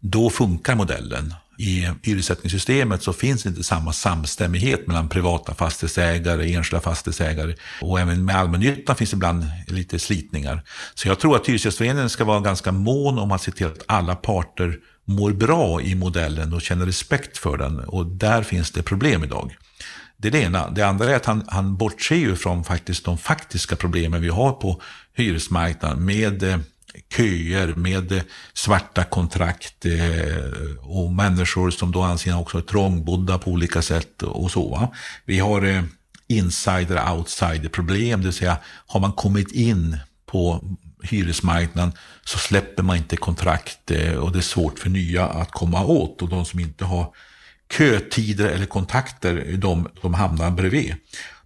då funkar modellen. I hyressättningssystemet så finns inte samma samstämmighet mellan privata fastighetsägare, enskilda fastighetsägare, och även med allmännyttan finns ibland lite slitningar. Så jag tror att Hyresgästföreningen ska vara ganska mån om att se till att alla parter mår bra i modellen och känner respekt för den, och där finns det problem idag. Det är det ena. Det andra är att han, han bortser ju från faktiskt de faktiska problemen vi har på hyresmarknaden med köer, med svarta kontrakt och människor som då anses också trångbodda på olika sätt och så. Vi har insider- och outsider-problem, det vill säga har man kommit in på hyresmarknaden så släpper man inte kontrakt, och det är svårt för nya att komma åt, och de som inte har kötider eller kontakter, de, de hamnar bredvid.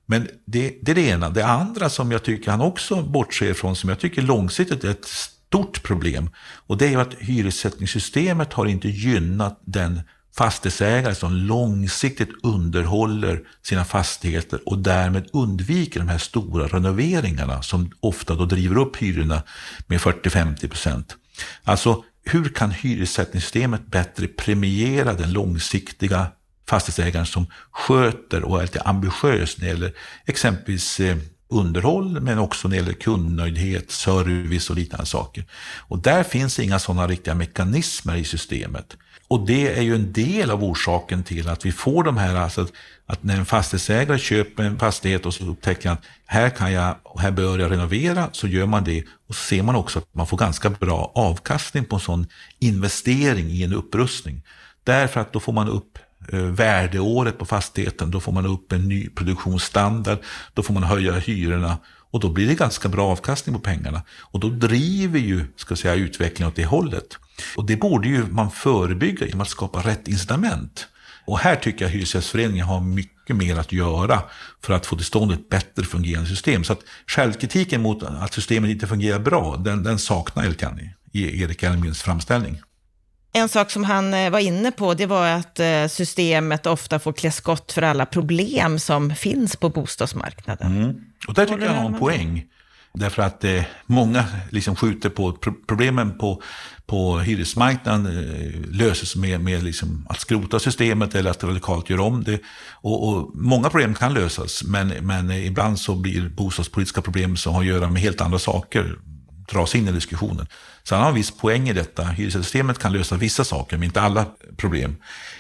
Men det, det är det ena. Det andra som jag tycker han också bortser från, som jag tycker långsiktigt är ett stort problem, och det är att hyressättningssystemet har inte gynnat den fastighetsägare som långsiktigt underhåller sina fastigheter och därmed undviker de här stora renoveringarna som ofta då driver upp hyrorna med fyrtio till femtio procent. Alltså, hur kan hyressättningssystemet bättre premiera den långsiktiga fastighetsägaren som sköter och är lite ambitiös när det gäller exempelvis underhåll, men också när det gäller kundnöjdhet, service och liknande saker. Och där finns inga sådana riktiga mekanismer i systemet. Och det är ju en del av orsaken till att vi får de här, alltså att, att när en fastighetsägare köper en fastighet och så upptäcker att här kan jag, här bör jag renovera, så gör man det, och så ser man också att man får ganska bra avkastning på en sån investering i en upprustning. Därför att då får man upp värdeåret på fastigheten, då får man upp en ny produktionsstandard, då får man höja hyrorna, och då blir det ganska bra avkastning på pengarna, och då driver ju, ska säga, utvecklingen åt det hållet. Och det borde ju man förebygga genom att skapa rätt incitament. Och här tycker jag Hyresgästföreningen har mycket mer att göra för att få till stånd ett bättre fungerande system. Så att självkritiken mot att systemet inte fungerar bra, den, den saknar jag kan i Erik Elmgrens framställning. En sak som han var inne på, det var att systemet ofta får klä skott för alla problem som finns på bostadsmarknaden. Mm. Och där tycker jag han har en poäng. Därför att eh, många liksom skjuter på pro- problemen på, på hyresmarknaden eh, löses med, med liksom att skrota systemet eller att radikalt göra om det. Och, och många problem kan lösas, men, men eh, ibland så blir bostadspolitiska problem som har att göra med helt andra saker dras in i diskussionen. Så han har en viss poäng i detta. Hyressystemet kan lösa vissa saker, men inte alla problem.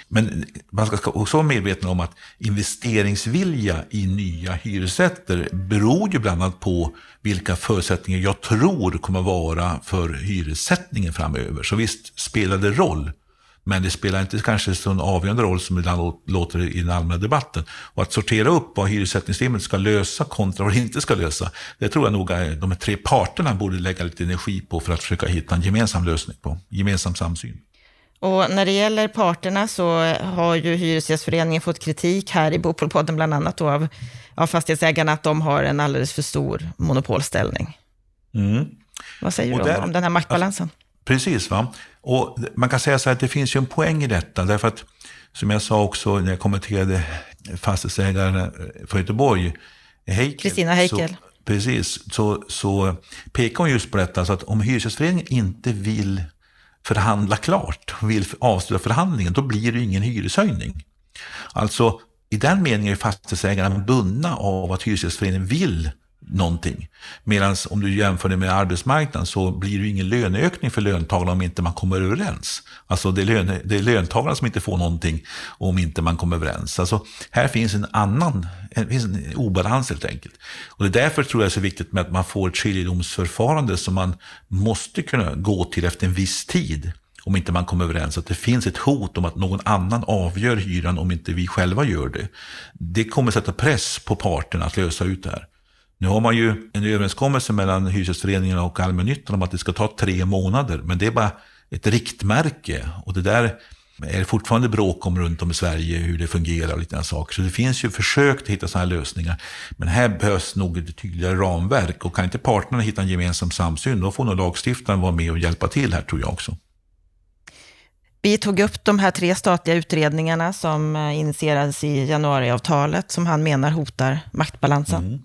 Men man ska också vara medveten om att investeringsvilja i nya hyresrätter beror ju bland annat på vilka förutsättningar jag tror kommer vara för hyressättningen framöver. Så visst spelar det roll, men det spelar inte kanske så en avgörande roll som ibland låter i den allmänna debatten. Och att sortera upp vad hyressättningssystemet ska lösa kontra vad det inte ska lösa, det tror jag nog att de här tre parterna borde lägga lite energi på för att försöka hitta en gemensam lösning på, gemensam samsyn. Och när det gäller parterna så har ju Hyresgästföreningen fått kritik här i Bopolpodden bland annat då av, av fastighetsägarna att de har en alldeles för stor monopolställning. Mm. Vad säger och du om, om den här maktbalansen? Alltså, precis va? Och man kan säga så här att det finns ju en poäng i detta, därför att som jag sa också när jag kommenterade fastighetsägaren för Göteborg, Heikel, Kristina Heikel. Så, precis, så, så pekar hon just på detta, så att om Hyresgästföreningen inte vill förhandla klart, vill avsluta förhandlingen, då blir det ingen hyreshöjning. Alltså i den meningen är fastighetsägarna bundna av att Hyresgästföreningen vill någonting. Medan om du jämför det med arbetsmarknaden så blir det ingen löneökning för löntagarna om inte man kommer överens. Alltså det är, löne, det är löntagarna som inte får någonting om inte man kommer överens. Alltså här finns en annan en, finns en obalans helt enkelt. Och det är därför tror jag det är så viktigt med att man får ett skiljedomsförfarande som man måste kunna gå till efter en viss tid om inte man kommer överens. Att det finns ett hot om att någon annan avgör hyran om inte vi själva gör det. Det kommer sätta press på parterna att lösa ut det här. Nu har man ju en överenskommelse mellan Hyresgästföreningen och allmännyttan om att det ska ta tre månader. Men det är bara ett riktmärke. Och det där är fortfarande bråk om runt om i Sverige hur det fungerar och liknande saker. Så det finns ju försök att hitta sådana här lösningar. Men här behövs nog ett tydligare ramverk. Och kan inte parterna hitta en gemensam samsyn, då får nog lagstiftaren vara med och hjälpa till här tror jag också. Vi tog upp de här tre statliga utredningarna som initierades i januariavtalet som han menar hotar maktbalansen. Mm.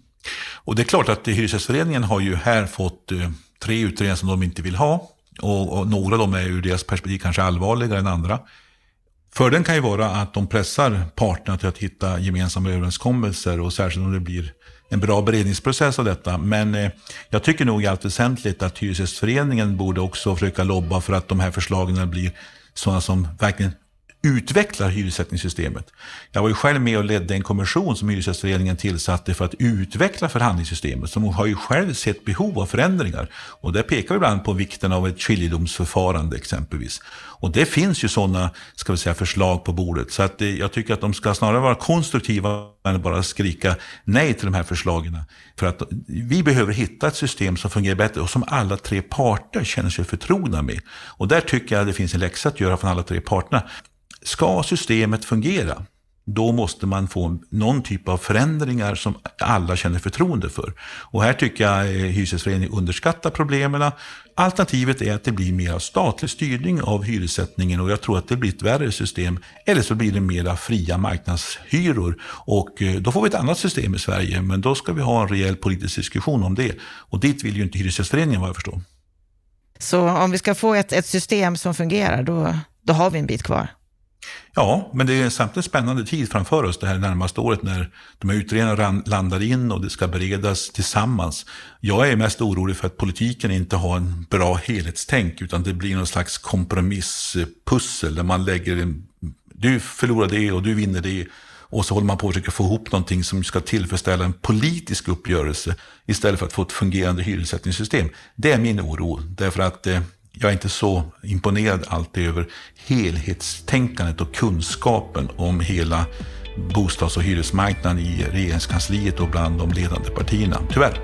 Och det är klart att Hyresgästföreningen har ju här fått tre utredningar som de inte vill ha. Och, och några av dem är ur deras perspektiv kanske allvarligare än andra. Fördelen kan ju vara att de pressar parterna till att hitta gemensamma överenskommelser. Och särskilt om det blir en bra beredningsprocess av detta. Men eh, jag tycker nog i allt väsentligt att Hyresgästföreningen borde också försöka lobba för att de här förslagen blir sådana som verkligen utvecklar hyressättningssystemet. Jag var ju själv med och ledde en kommission som Hyresgästföreningen tillsatte för att utveckla förhandlingssystemet, som har ju själv sett behov av förändringar. Och där pekar vi ibland på vikten av ett skiljedomsförfarande exempelvis. Och det finns ju sådana, ska vi säga, förslag på bordet. Så att jag tycker att de ska snarare vara konstruktiva än bara skrika nej till de här förslagen. För att vi behöver hitta ett system som fungerar bättre och som alla tre parter känner sig förtrogna med. Och där tycker jag att det finns en läxa att göra från alla tre parterna. Ska systemet fungera, då måste man få någon typ av förändringar som alla känner förtroende för. Och här tycker jag Hyresgästföreningen underskattar problemen. Alternativet är att det blir mer statlig styrning av hyressättningen och jag tror att det blir ett värre system. Eller så blir det mera fria marknadshyror och då får vi ett annat system i Sverige, men då ska vi ha en rejäl politisk diskussion om det. Och dit vill ju inte Hyresgästföreningen vad jag förstår. Så om vi ska få ett, ett system som fungerar, då, då har vi en bit kvar. Ja, men det är samtidigt spännande tid framför oss det här närmaste året när de här utredningarna landar in och det ska beredas tillsammans. Jag är mest orolig för att politiken inte har en bra helhetstänk utan det blir någon slags kompromisspussel där man lägger en, du förlorar det och du vinner det och så håller man på att försöka få ihop någonting som ska tillfredsställa en politisk uppgörelse istället för att få ett fungerande hyressättningssystem. Det är min oro, därför att jag är inte så imponerad alltid över helhetstänkandet och kunskapen om hela bostads- och hyresmarknaden i regeringskansliet och bland de ledande partierna, tyvärr.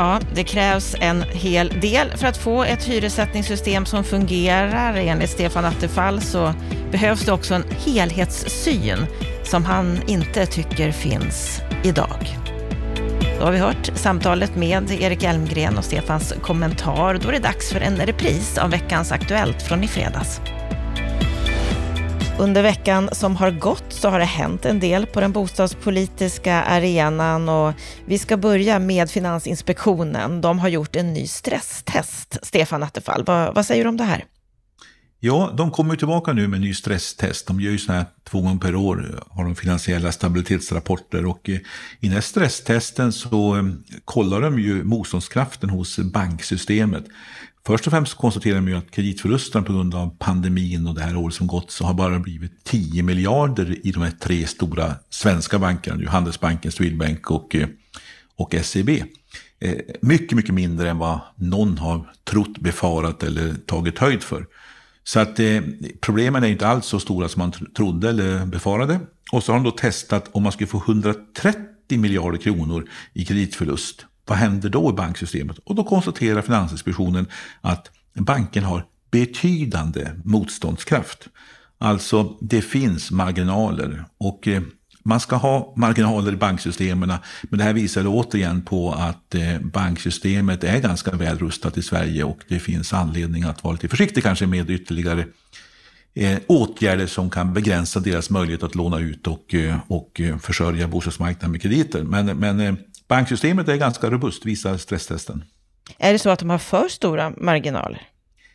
Ja, det krävs en hel del för att få ett hyressättningssystem som fungerar. Enligt Stefan Attefall så behövs det också en helhetssyn som han inte tycker finns idag. Då har vi hört samtalet med Erik Elmgren och Stefans kommentar. Då är det dags för en repris av veckans Aktuellt från i fredags. Under veckan som har gått så har det hänt en del på den bostadspolitiska arenan, och vi ska börja med Finansinspektionen. De har gjort en ny stresstest. Stefan Attefall, vad, vad säger du om det här? Ja, de kommer tillbaka nu med en ny stresstest. De gör ju så här två gånger per år, har de finansiella stabilitetsrapporter, och i den här stresstesten så kollar de ju motståndskraften hos banksystemet. Först och främst konstaterar de ju att kreditförlusten på grund av pandemin och det här året som gått så har bara blivit tio miljarder i de här tre stora svenska bankerna, Handelsbanken, Swedbank och, och S E B. Mycket, mycket mindre än vad någon har trott, befarat eller tagit höjd för. Så att eh, problemen är inte alls så stora som man trodde eller befarade. Och så har de då testat om man skulle få hundratrettio miljarder kronor i kreditförlust. Vad händer då i banksystemet? Och då konstaterar Finansinspektionen att banken har betydande motståndskraft. Alltså det finns marginaler, och eh, man ska ha marginaler i banksystemen. Men det här visar återigen på att eh, banksystemet är ganska väl rustat i Sverige, och det finns anledning att vara lite försiktig kanske med ytterligare eh, åtgärder som kan begränsa deras möjlighet att låna ut och, eh, och försörja bostadsmarknaden med krediter. Men, men eh, banksystemet är ganska robust, visar stresstesten. Är det så att de har för stora marginaler?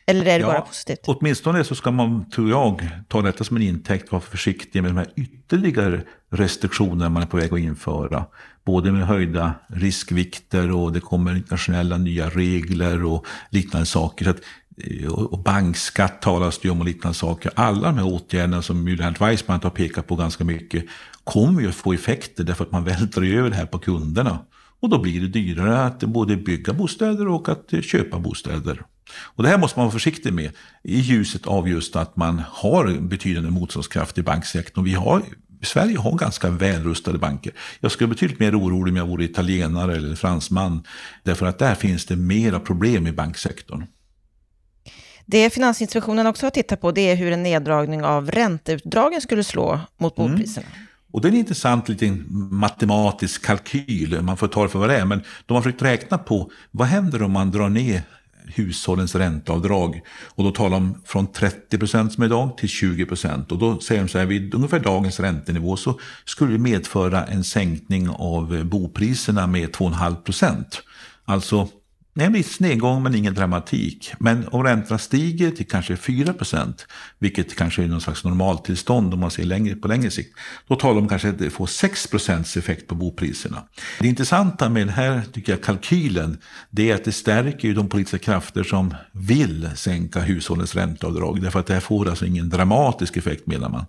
Eller är det ja, bara positivt? Åtminstone så ska man, tror jag, ta detta som en intäkt och vara försiktig med de här ytterligare restriktionerna man är på väg att införa. Både med höjda riskvikter, och det kommer internationella nya regler och liknande saker. Så att, och bankskatt talas det om och liknande saker. Alla de här åtgärderna som Julian Weissman har pekat på ganska mycket kommer ju att få effekter, därför att man vältrar över det här på kunderna. Och då blir det dyrare att både bygga bostäder och att köpa bostäder. Och det här måste man vara försiktig med i ljuset av just att man har betydande motståndskraft i banksektorn. Vi har, Sverige har ganska välrustade banker. Jag skulle betydligt mer orolig om jag vore italienare eller fransman, därför att där finns det mera problem i banksektorn. Det Finansinspektionen också har tittat på, det är hur en neddragning av ränteutdragen skulle slå mot bopriserna. Mm. Och det är en intressant liten matematisk kalkyl, man får ta det för vad det är, men de har försökt räkna på vad händer om man drar ner hushållens ränteavdrag, och då talar de från trettio procent som idag till tjugo procent, och då säger de så här: vid ungefär dagens räntenivå så skulle det medföra en sänkning av bopriserna med två komma fem procent. Alltså en viss nedgång men ingen dramatik. Men om räntorna stiger till kanske fyra procent, vilket kanske är någon slags normaltillstånd om man ser längre, på längre sikt, då talar de kanske att det får sex procents effekt på bopriserna. Det intressanta med den här, tycker jag, kalkylen, det är att det stärker ju de politiska krafter som vill sänka hushållens ränteavdrag, därför att det här får alltså ingen dramatisk effekt, menar man.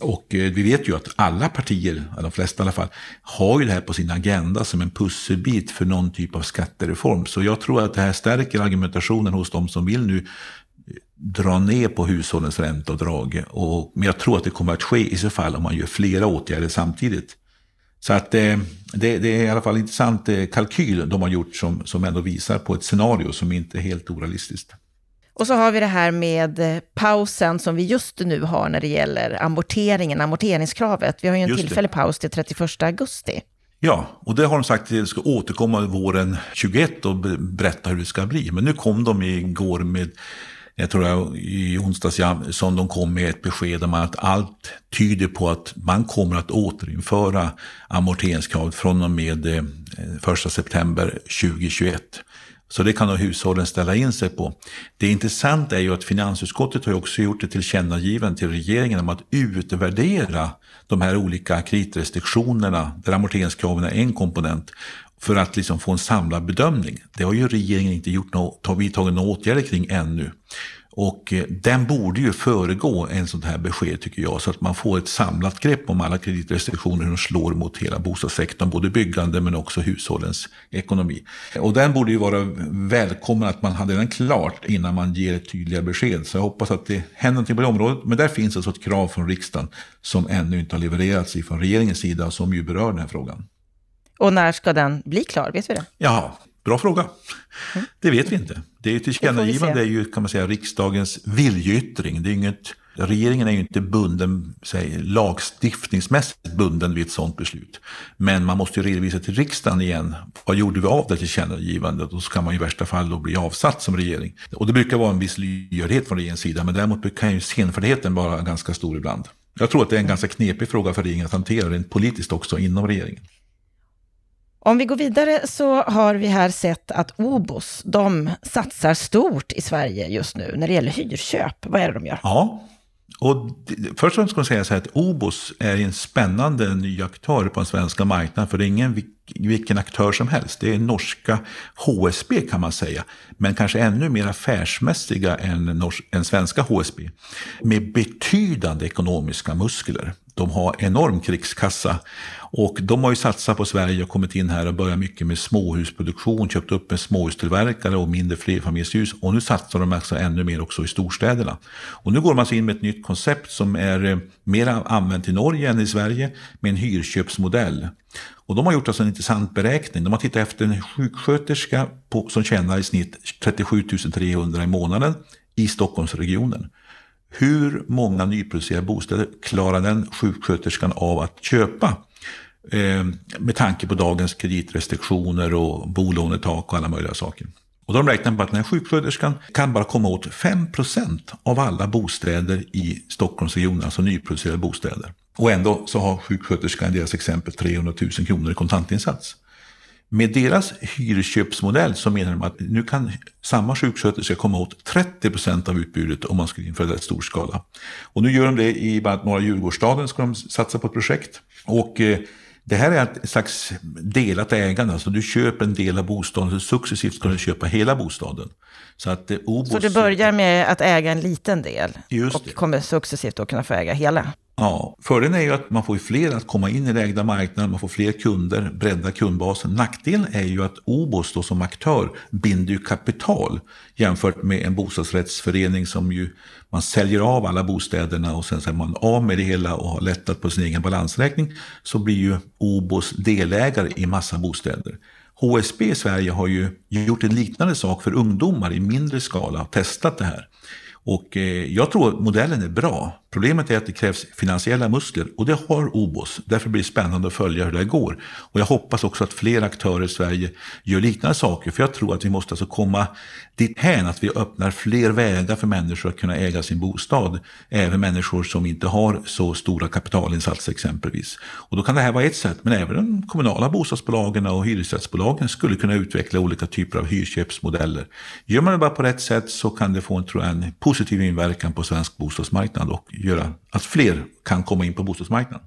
Och vi vet ju att alla partier, de flesta i alla fall, har ju det här på sin agenda som en pusselbit för någon typ av skattereform. Så jag Jag tror att det här stärker argumentationen hos de som vill nu dra ner på hushållens ränteavdrag. Och, men jag tror att det kommer att ske i så fall om man gör flera åtgärder samtidigt. Så att det, det är i alla fall en intressant kalkyl de har gjort som, som ändå visar på ett scenario som inte är helt orealistiskt. Och så har vi det här med pausen som vi just nu har när det gäller amorteringen, amorteringskravet. Vi har ju en tillfällig paus till trettioförsta augusti. Ja, och det har de sagt att det ska återkomma våren tjugoett och berätta hur det ska bli. Men nu kom de igår med, jag tror jag i onsdags, som de kom med ett besked om att allt tyder på att man kommer att återinföra amorteringskravet från och med första september tjugohundratjugoett. Så det kan då hushållen ställa in sig på. Det intressanta är ju att finansutskottet har också gjort ett tillkännagivande till regeringen om att utvärdera de här olika kreditrestriktionerna, där amorteringskraven är en komponent, för att liksom få en samlad bedömning. Det har ju regeringen inte gjort något, vidtagit några åtgärder kring ännu. Och den borde ju föregå en sån här besked, tycker jag, så att man får ett samlat grepp om alla kreditrestriktioner som slår mot hela bostadssektorn, både byggande men också hushållens ekonomi. Och den borde ju vara välkommen att man hade den klart innan man ger ett tydliga besked. Så jag hoppas att det händer någonting på det området. Men där finns alltså ett krav från riksdagen som ännu inte har levererats från regeringens sida, som ju berör den här frågan. Och när ska den bli klar, vet vi det? Ja, Bra fråga. Mm. Det vet vi inte. Det är ett tillkännagivande, det är ju, kan man säga, riksdagens viljeyttring. Det är inget, regeringen är ju inte bunden, säg, lagstiftningsmässigt bunden vid ett sådant beslut. Men man måste ju redovisa till riksdagen igen. Vad gjorde vi av det tillkännagivandet? Och så kan man i värsta fall då bli avsatt som regering. Och det brukar vara en viss lyhördhet från regeringens sida. Men däremot kan ju senfärdigheten vara ganska stor ibland. Jag tror att det är en ganska knepig fråga för regeringen att hantera, rent politiskt också inom regeringen. Om vi går vidare så har vi här sett att O B O S, de satsar stort i Sverige just nu när det gäller hyrköp. Vad är det de gör? Ja, och först ska jag säga så här att O B O S är en spännande ny aktör på den svenska marknaden, för det är ingen vilken aktör som helst. Det är norska H S B kan man säga, men kanske ännu mer affärsmässiga än, norsk, än svenska H S B, med betydande ekonomiska muskler. De har enorm krigskassa och de har ju satsat på Sverige och kommit in här och börjat mycket med småhusproduktion, köpt upp en småhustillverkare och mindre flerfamiljshus, och nu satsar de alltså ännu mer också i storstäderna. Och nu går man så in med ett nytt koncept som är mer använt i Norge än i Sverige, med en hyrköpsmodell. Och de har gjort alltså en intressant beräkning. De har tittat efter en sjuksköterska på, som tjänar i snitt trettiosjutusen trehundra i månaden i Stockholmsregionen. Hur många nyproducerade bostäder klarar den sjuksköterskan av att köpa? Eh, med tanke på dagens kreditrestriktioner och bolånetak och alla möjliga saker. Och de räknar på att den här sjuksköterskan kan bara komma åt fem procent av alla bostäder i Stockholmsregionen, alltså nyproducerade bostäder. Och ändå så har sjuksköterskan i deras exempel trehundratusen kronor i kontantinsats. Med deras hyrköpsmodell så menar de att nu kan samma sjuksköterska komma åt trettio procent av utbudet om man skulle införa det i stor skala. Och nu gör de det i bland annat norra Djurgårdsstaden, ska de satsa på ett projekt. Och eh, det här är ett slags delat ägande, alltså du köper en del av bostaden och successivt ska du köpa hela bostaden. Så, att O B O S... så du börjar med att äga en liten del och kommer successivt att kunna få äga hela? Ja, fördelen är ju att man får fler att komma in i den ägda marknaden, man får fler kunder, bredda kundbasen. Nackdelen är ju att O B O S då som aktör binder ju kapital jämfört med en bostadsrättsförening som ju man säljer av alla bostäderna och sen så är man av med det hela och har lättat på sin egen balansräkning, så blir ju O B O S delägare i massa bostäder. H S B i Sverige har ju gjort en liknande sak för ungdomar i mindre skala och testat det här. Och jag tror modellen är bra. Problemet är att det krävs finansiella muskler, och det har O B O S. Därför blir det spännande att följa hur det går. Och jag hoppas också att fler aktörer i Sverige gör liknande saker, för jag tror att vi måste alltså komma dit här att vi öppnar fler vägar för människor att kunna äga sin bostad. Även människor som inte har så stora kapitalinsatser exempelvis. Och då kan det här vara ett sätt, men även de kommunala bostadsbolagen och hyresrättsbolagen skulle kunna utveckla olika typer av hyrköpsmodeller. Gör man det bara på rätt sätt så kan det få en, tror jag, en positiv inverkan på svensk bostadsmarknad och göra att fler kan komma in på bostadsmarknaden.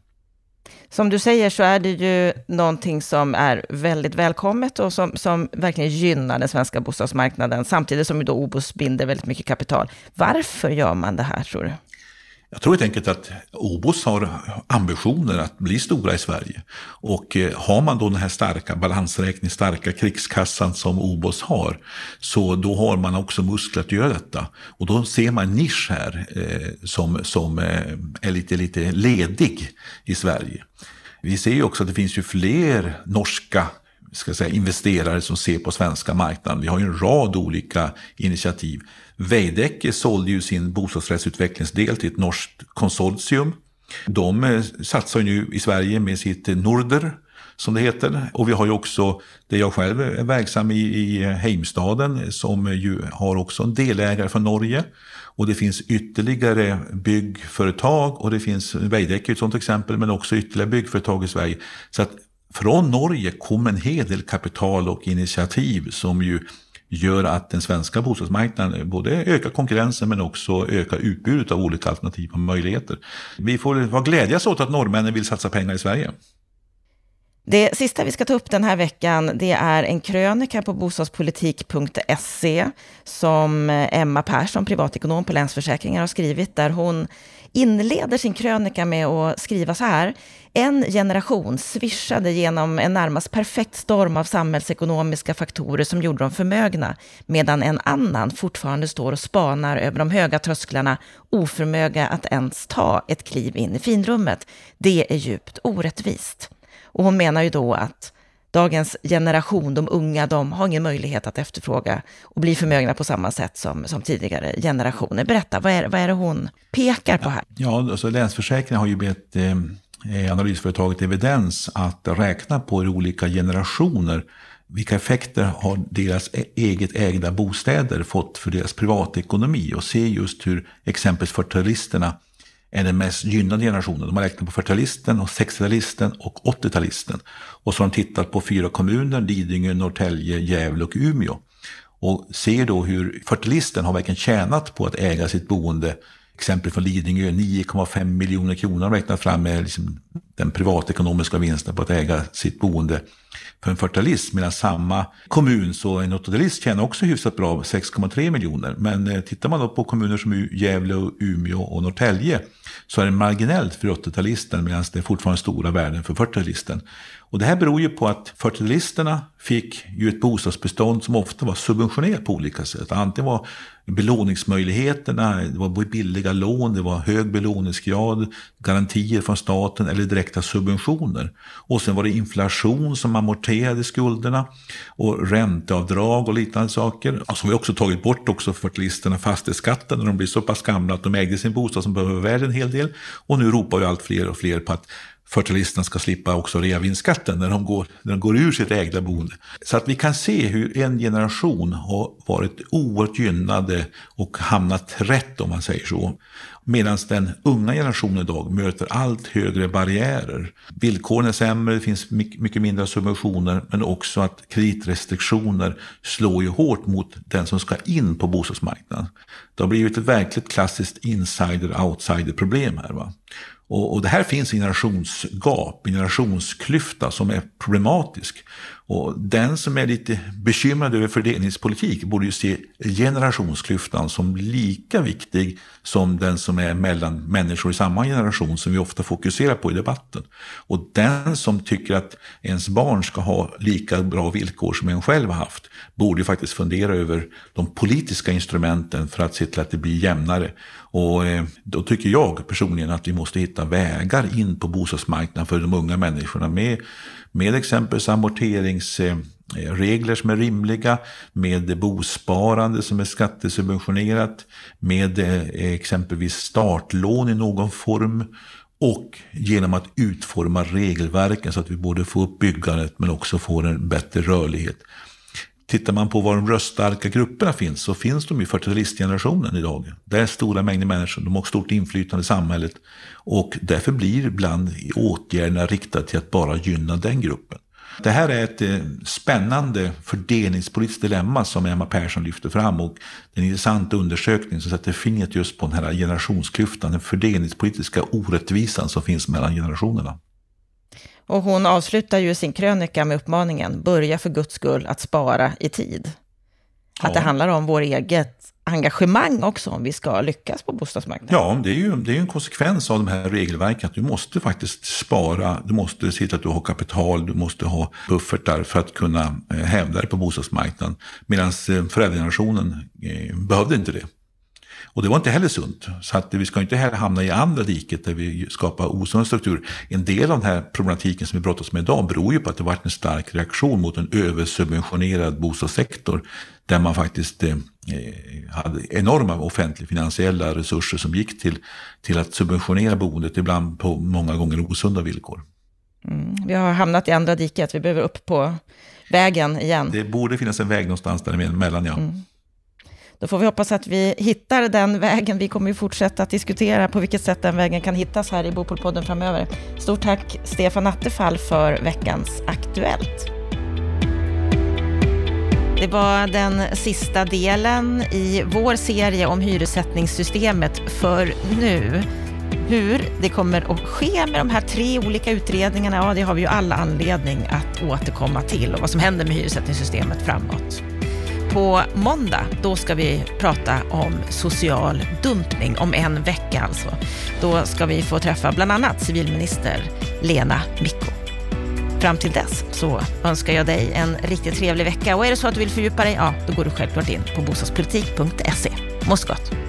Som du säger så är det ju någonting som är väldigt välkommet och som, som verkligen gynnar den svenska bostadsmarknaden, samtidigt som då O B O S binder väldigt mycket kapital. Varför gör man det här, tror du? Jag tror helt enkelt att O B O S har ambitioner att bli stora i Sverige, och har man då den här starka balansräkningen, starka krigskassan som O B O S har, så då har man också muskler att göra detta, och då ser man en nisch här eh, som, som eh, är lite, lite ledig i Sverige. Vi ser ju också att det finns ju fler norska ska säga, investerare som ser på svenska marknaden. Vi har ju en rad olika initiativ. Veidekke sålde ju sin bostadsrättsutvecklingsdel till ett norskt konsortium. De satsar ju nu i Sverige med sitt Norder, som det heter. Och vi har ju också, det jag själv är verksam i, i Heimstaden, som ju har också en delägare från Norge. Och det finns ytterligare byggföretag, och det finns Veidekke som till exempel, men också ytterligare byggföretag i Sverige. Så att från Norge kom en hel del kapital och initiativ som ju gör att den svenska bostadsmarknaden både ökar konkurrensen men också ökar utbudet av olika alternativ och möjligheter. Vi får vara glädjas åt att norrmännen vill satsa pengar i Sverige. Det sista vi ska ta upp den här veckan, det är en krönika på bostadspolitik punkt se som Emma Persson, privatekonom på Länsförsäkringar, har skrivit, där hon inleder sin krönika med att skriva så här: en generation svischade genom en närmast perfekt storm av samhällsekonomiska faktorer som gjorde dem förmögna, medan en annan fortfarande står och spanar över de höga trösklarna, oförmöga att ens ta ett kliv in i finrummet. Det är djupt orättvist. Och hon menar ju då att dagens generation, de unga, de har ingen möjlighet att efterfråga och bli förmögna på samma sätt som, som tidigare generationer. Berätta, vad är, vad är det hon pekar på här? Ja, alltså Länsförsäkringen har ju bett eh, analysföretaget Evidens att räkna på hur olika generationer, vilka effekter har deras eget ägda bostäder fått för deras privatekonomi, och se just hur exempelvis fyrtiotalisterna är den mest gynnade generationen. De har räknat på fyrtiotalisten och sextiotalisten och åttiotalisten. Och så har de tittat på fyra kommuner, Lidingö, Norrtälje, Gävle och Umeå. Och ser då hur fyrtiotalisterna har verkligen tjänat på att äga sitt boende. Exempel från Lidingö, nio komma fem miljoner kronor räknat fram med liksom den privatekonomiska vinsten på att äga sitt boende för en fyrtiotalist. Medan samma kommun, så en åttiotalist tjänar också hyfsat bra, sex komma tre miljoner. Men tittar man då på kommuner som Gävle, Umeå och Norrtälje, så är det marginellt för åttiotalisten, medan det är fortfarande stora värden för fyrtiotalisten. Och det här beror ju på att fyrtiotalisterna fick ju ett bostadsbestånd som ofta var subventionerat på olika sätt. Antingen var belåningsmöjligheterna, det var billiga lån, det var hög belåningsgrad, garantier från staten eller direkta subventioner. Och sen var det inflation som amorterade skulderna och ränteavdrag och liknande saker. Och som vi också tagit bort också för fyrtiotalisterna, fastighetsskatten, när de blir så pass gamla att de ägde sin bostad som behöver värde en hel del. Och nu ropar ju allt fler och fler på att fyrtiotalisterna ska slippa också reavinstskatten när de går, när de går ur sitt ägda boende. Så att vi kan se hur en generation har varit oerhört gynnade och hamnat rätt, om man säger så. Medan den unga generationen idag möter allt högre barriärer. Villkoren är sämre, det finns mycket mindre subventioner, men också att kreditrestriktioner slår ju hårt mot den som ska in på bostadsmarknaden. Det har blivit ett verkligt klassiskt insider-outsider-problem här, va? Och, och det här finns generationsgap, generationsklyfta som är problematisk. Och den som är lite bekymrad över fördelningspolitik borde ju se generationsklyftan som lika viktig som den som är mellan människor i samma generation, som vi ofta fokuserar på i debatten. Och den som tycker att ens barn ska ha lika bra villkor som en själv har haft borde ju faktiskt fundera över de politiska instrumenten för att se till att det blir jämnare. Och då tycker jag personligen att vi måste hitta vägar in på bostadsmarknaden för de unga människorna med, med exempelvis amorteringsregler som är rimliga, med bosparande som är skattesubventionerat, med exempelvis startlån i någon form, och genom att utforma regelverken så att vi både får upp byggandet men också får en bättre rörlighet. Tittar man på var de röststarka grupperna finns, så finns de i fyrtiotalistsgenerationen idag. Det är stora mängder människor, de har stort inflytande i samhället, och därför blir ibland åtgärderna riktade till att bara gynna den gruppen. Det här är ett spännande fördelningspolitiskt dilemma som Emma Persson lyfter fram, och det är en intressant undersökning som sätter fingret just på den här generationsklyftan, den fördelningspolitiska orättvisan som finns mellan generationerna. Och hon avslutar ju sin krönika med uppmaningen: börja för Guds skull att spara i tid. Att ja. Det handlar om vår eget engagemang också om vi ska lyckas på bostadsmarknaden. Ja, det är ju det är en konsekvens av de här regelverken. Du måste faktiskt spara, du måste se till att du har kapital, du måste ha buffertar för att kunna hävda dig på bostadsmarknaden. Medan föräldragenerationen behövde inte det. Och det var inte heller sunt, så att vi ska inte heller hamna i andra diket där vi skapar osund struktur. En del av den här problematiken som vi brottas med idag beror ju på att det varit en stark reaktion mot en översubventionerad bostadssektor, där man faktiskt eh, hade enorma offentliga finansiella resurser som gick till, till att subventionera boendet, ibland på många gånger osunda villkor. Mm, vi har hamnat i andra diket, vi behöver upp på vägen igen. Det borde finnas en väg någonstans däremellan, ja. Mm. Då får vi hoppas att vi hittar den vägen. Vi kommer ju fortsätta att diskutera på vilket sätt den vägen kan hittas här i Bopolpodden framöver. Stort tack Stefan Attefall för veckans Aktuellt. Det var den sista delen i vår serie om hyressättningssystemet för nu. Hur det kommer att ske med de här tre olika utredningarna, ja, det har vi ju alla anledning att återkomma till, och vad som händer med hyressättningssystemet framåt. På måndag, då ska vi prata om social dumpning, om en vecka alltså. Då ska vi få träffa bland annat civilminister Lena Micko. Fram till dess så önskar jag dig en riktigt trevlig vecka. Och är det så att du vill fördjupa dig, ja, då går du självklart in på bostadspolitik punkt se. Mås gott!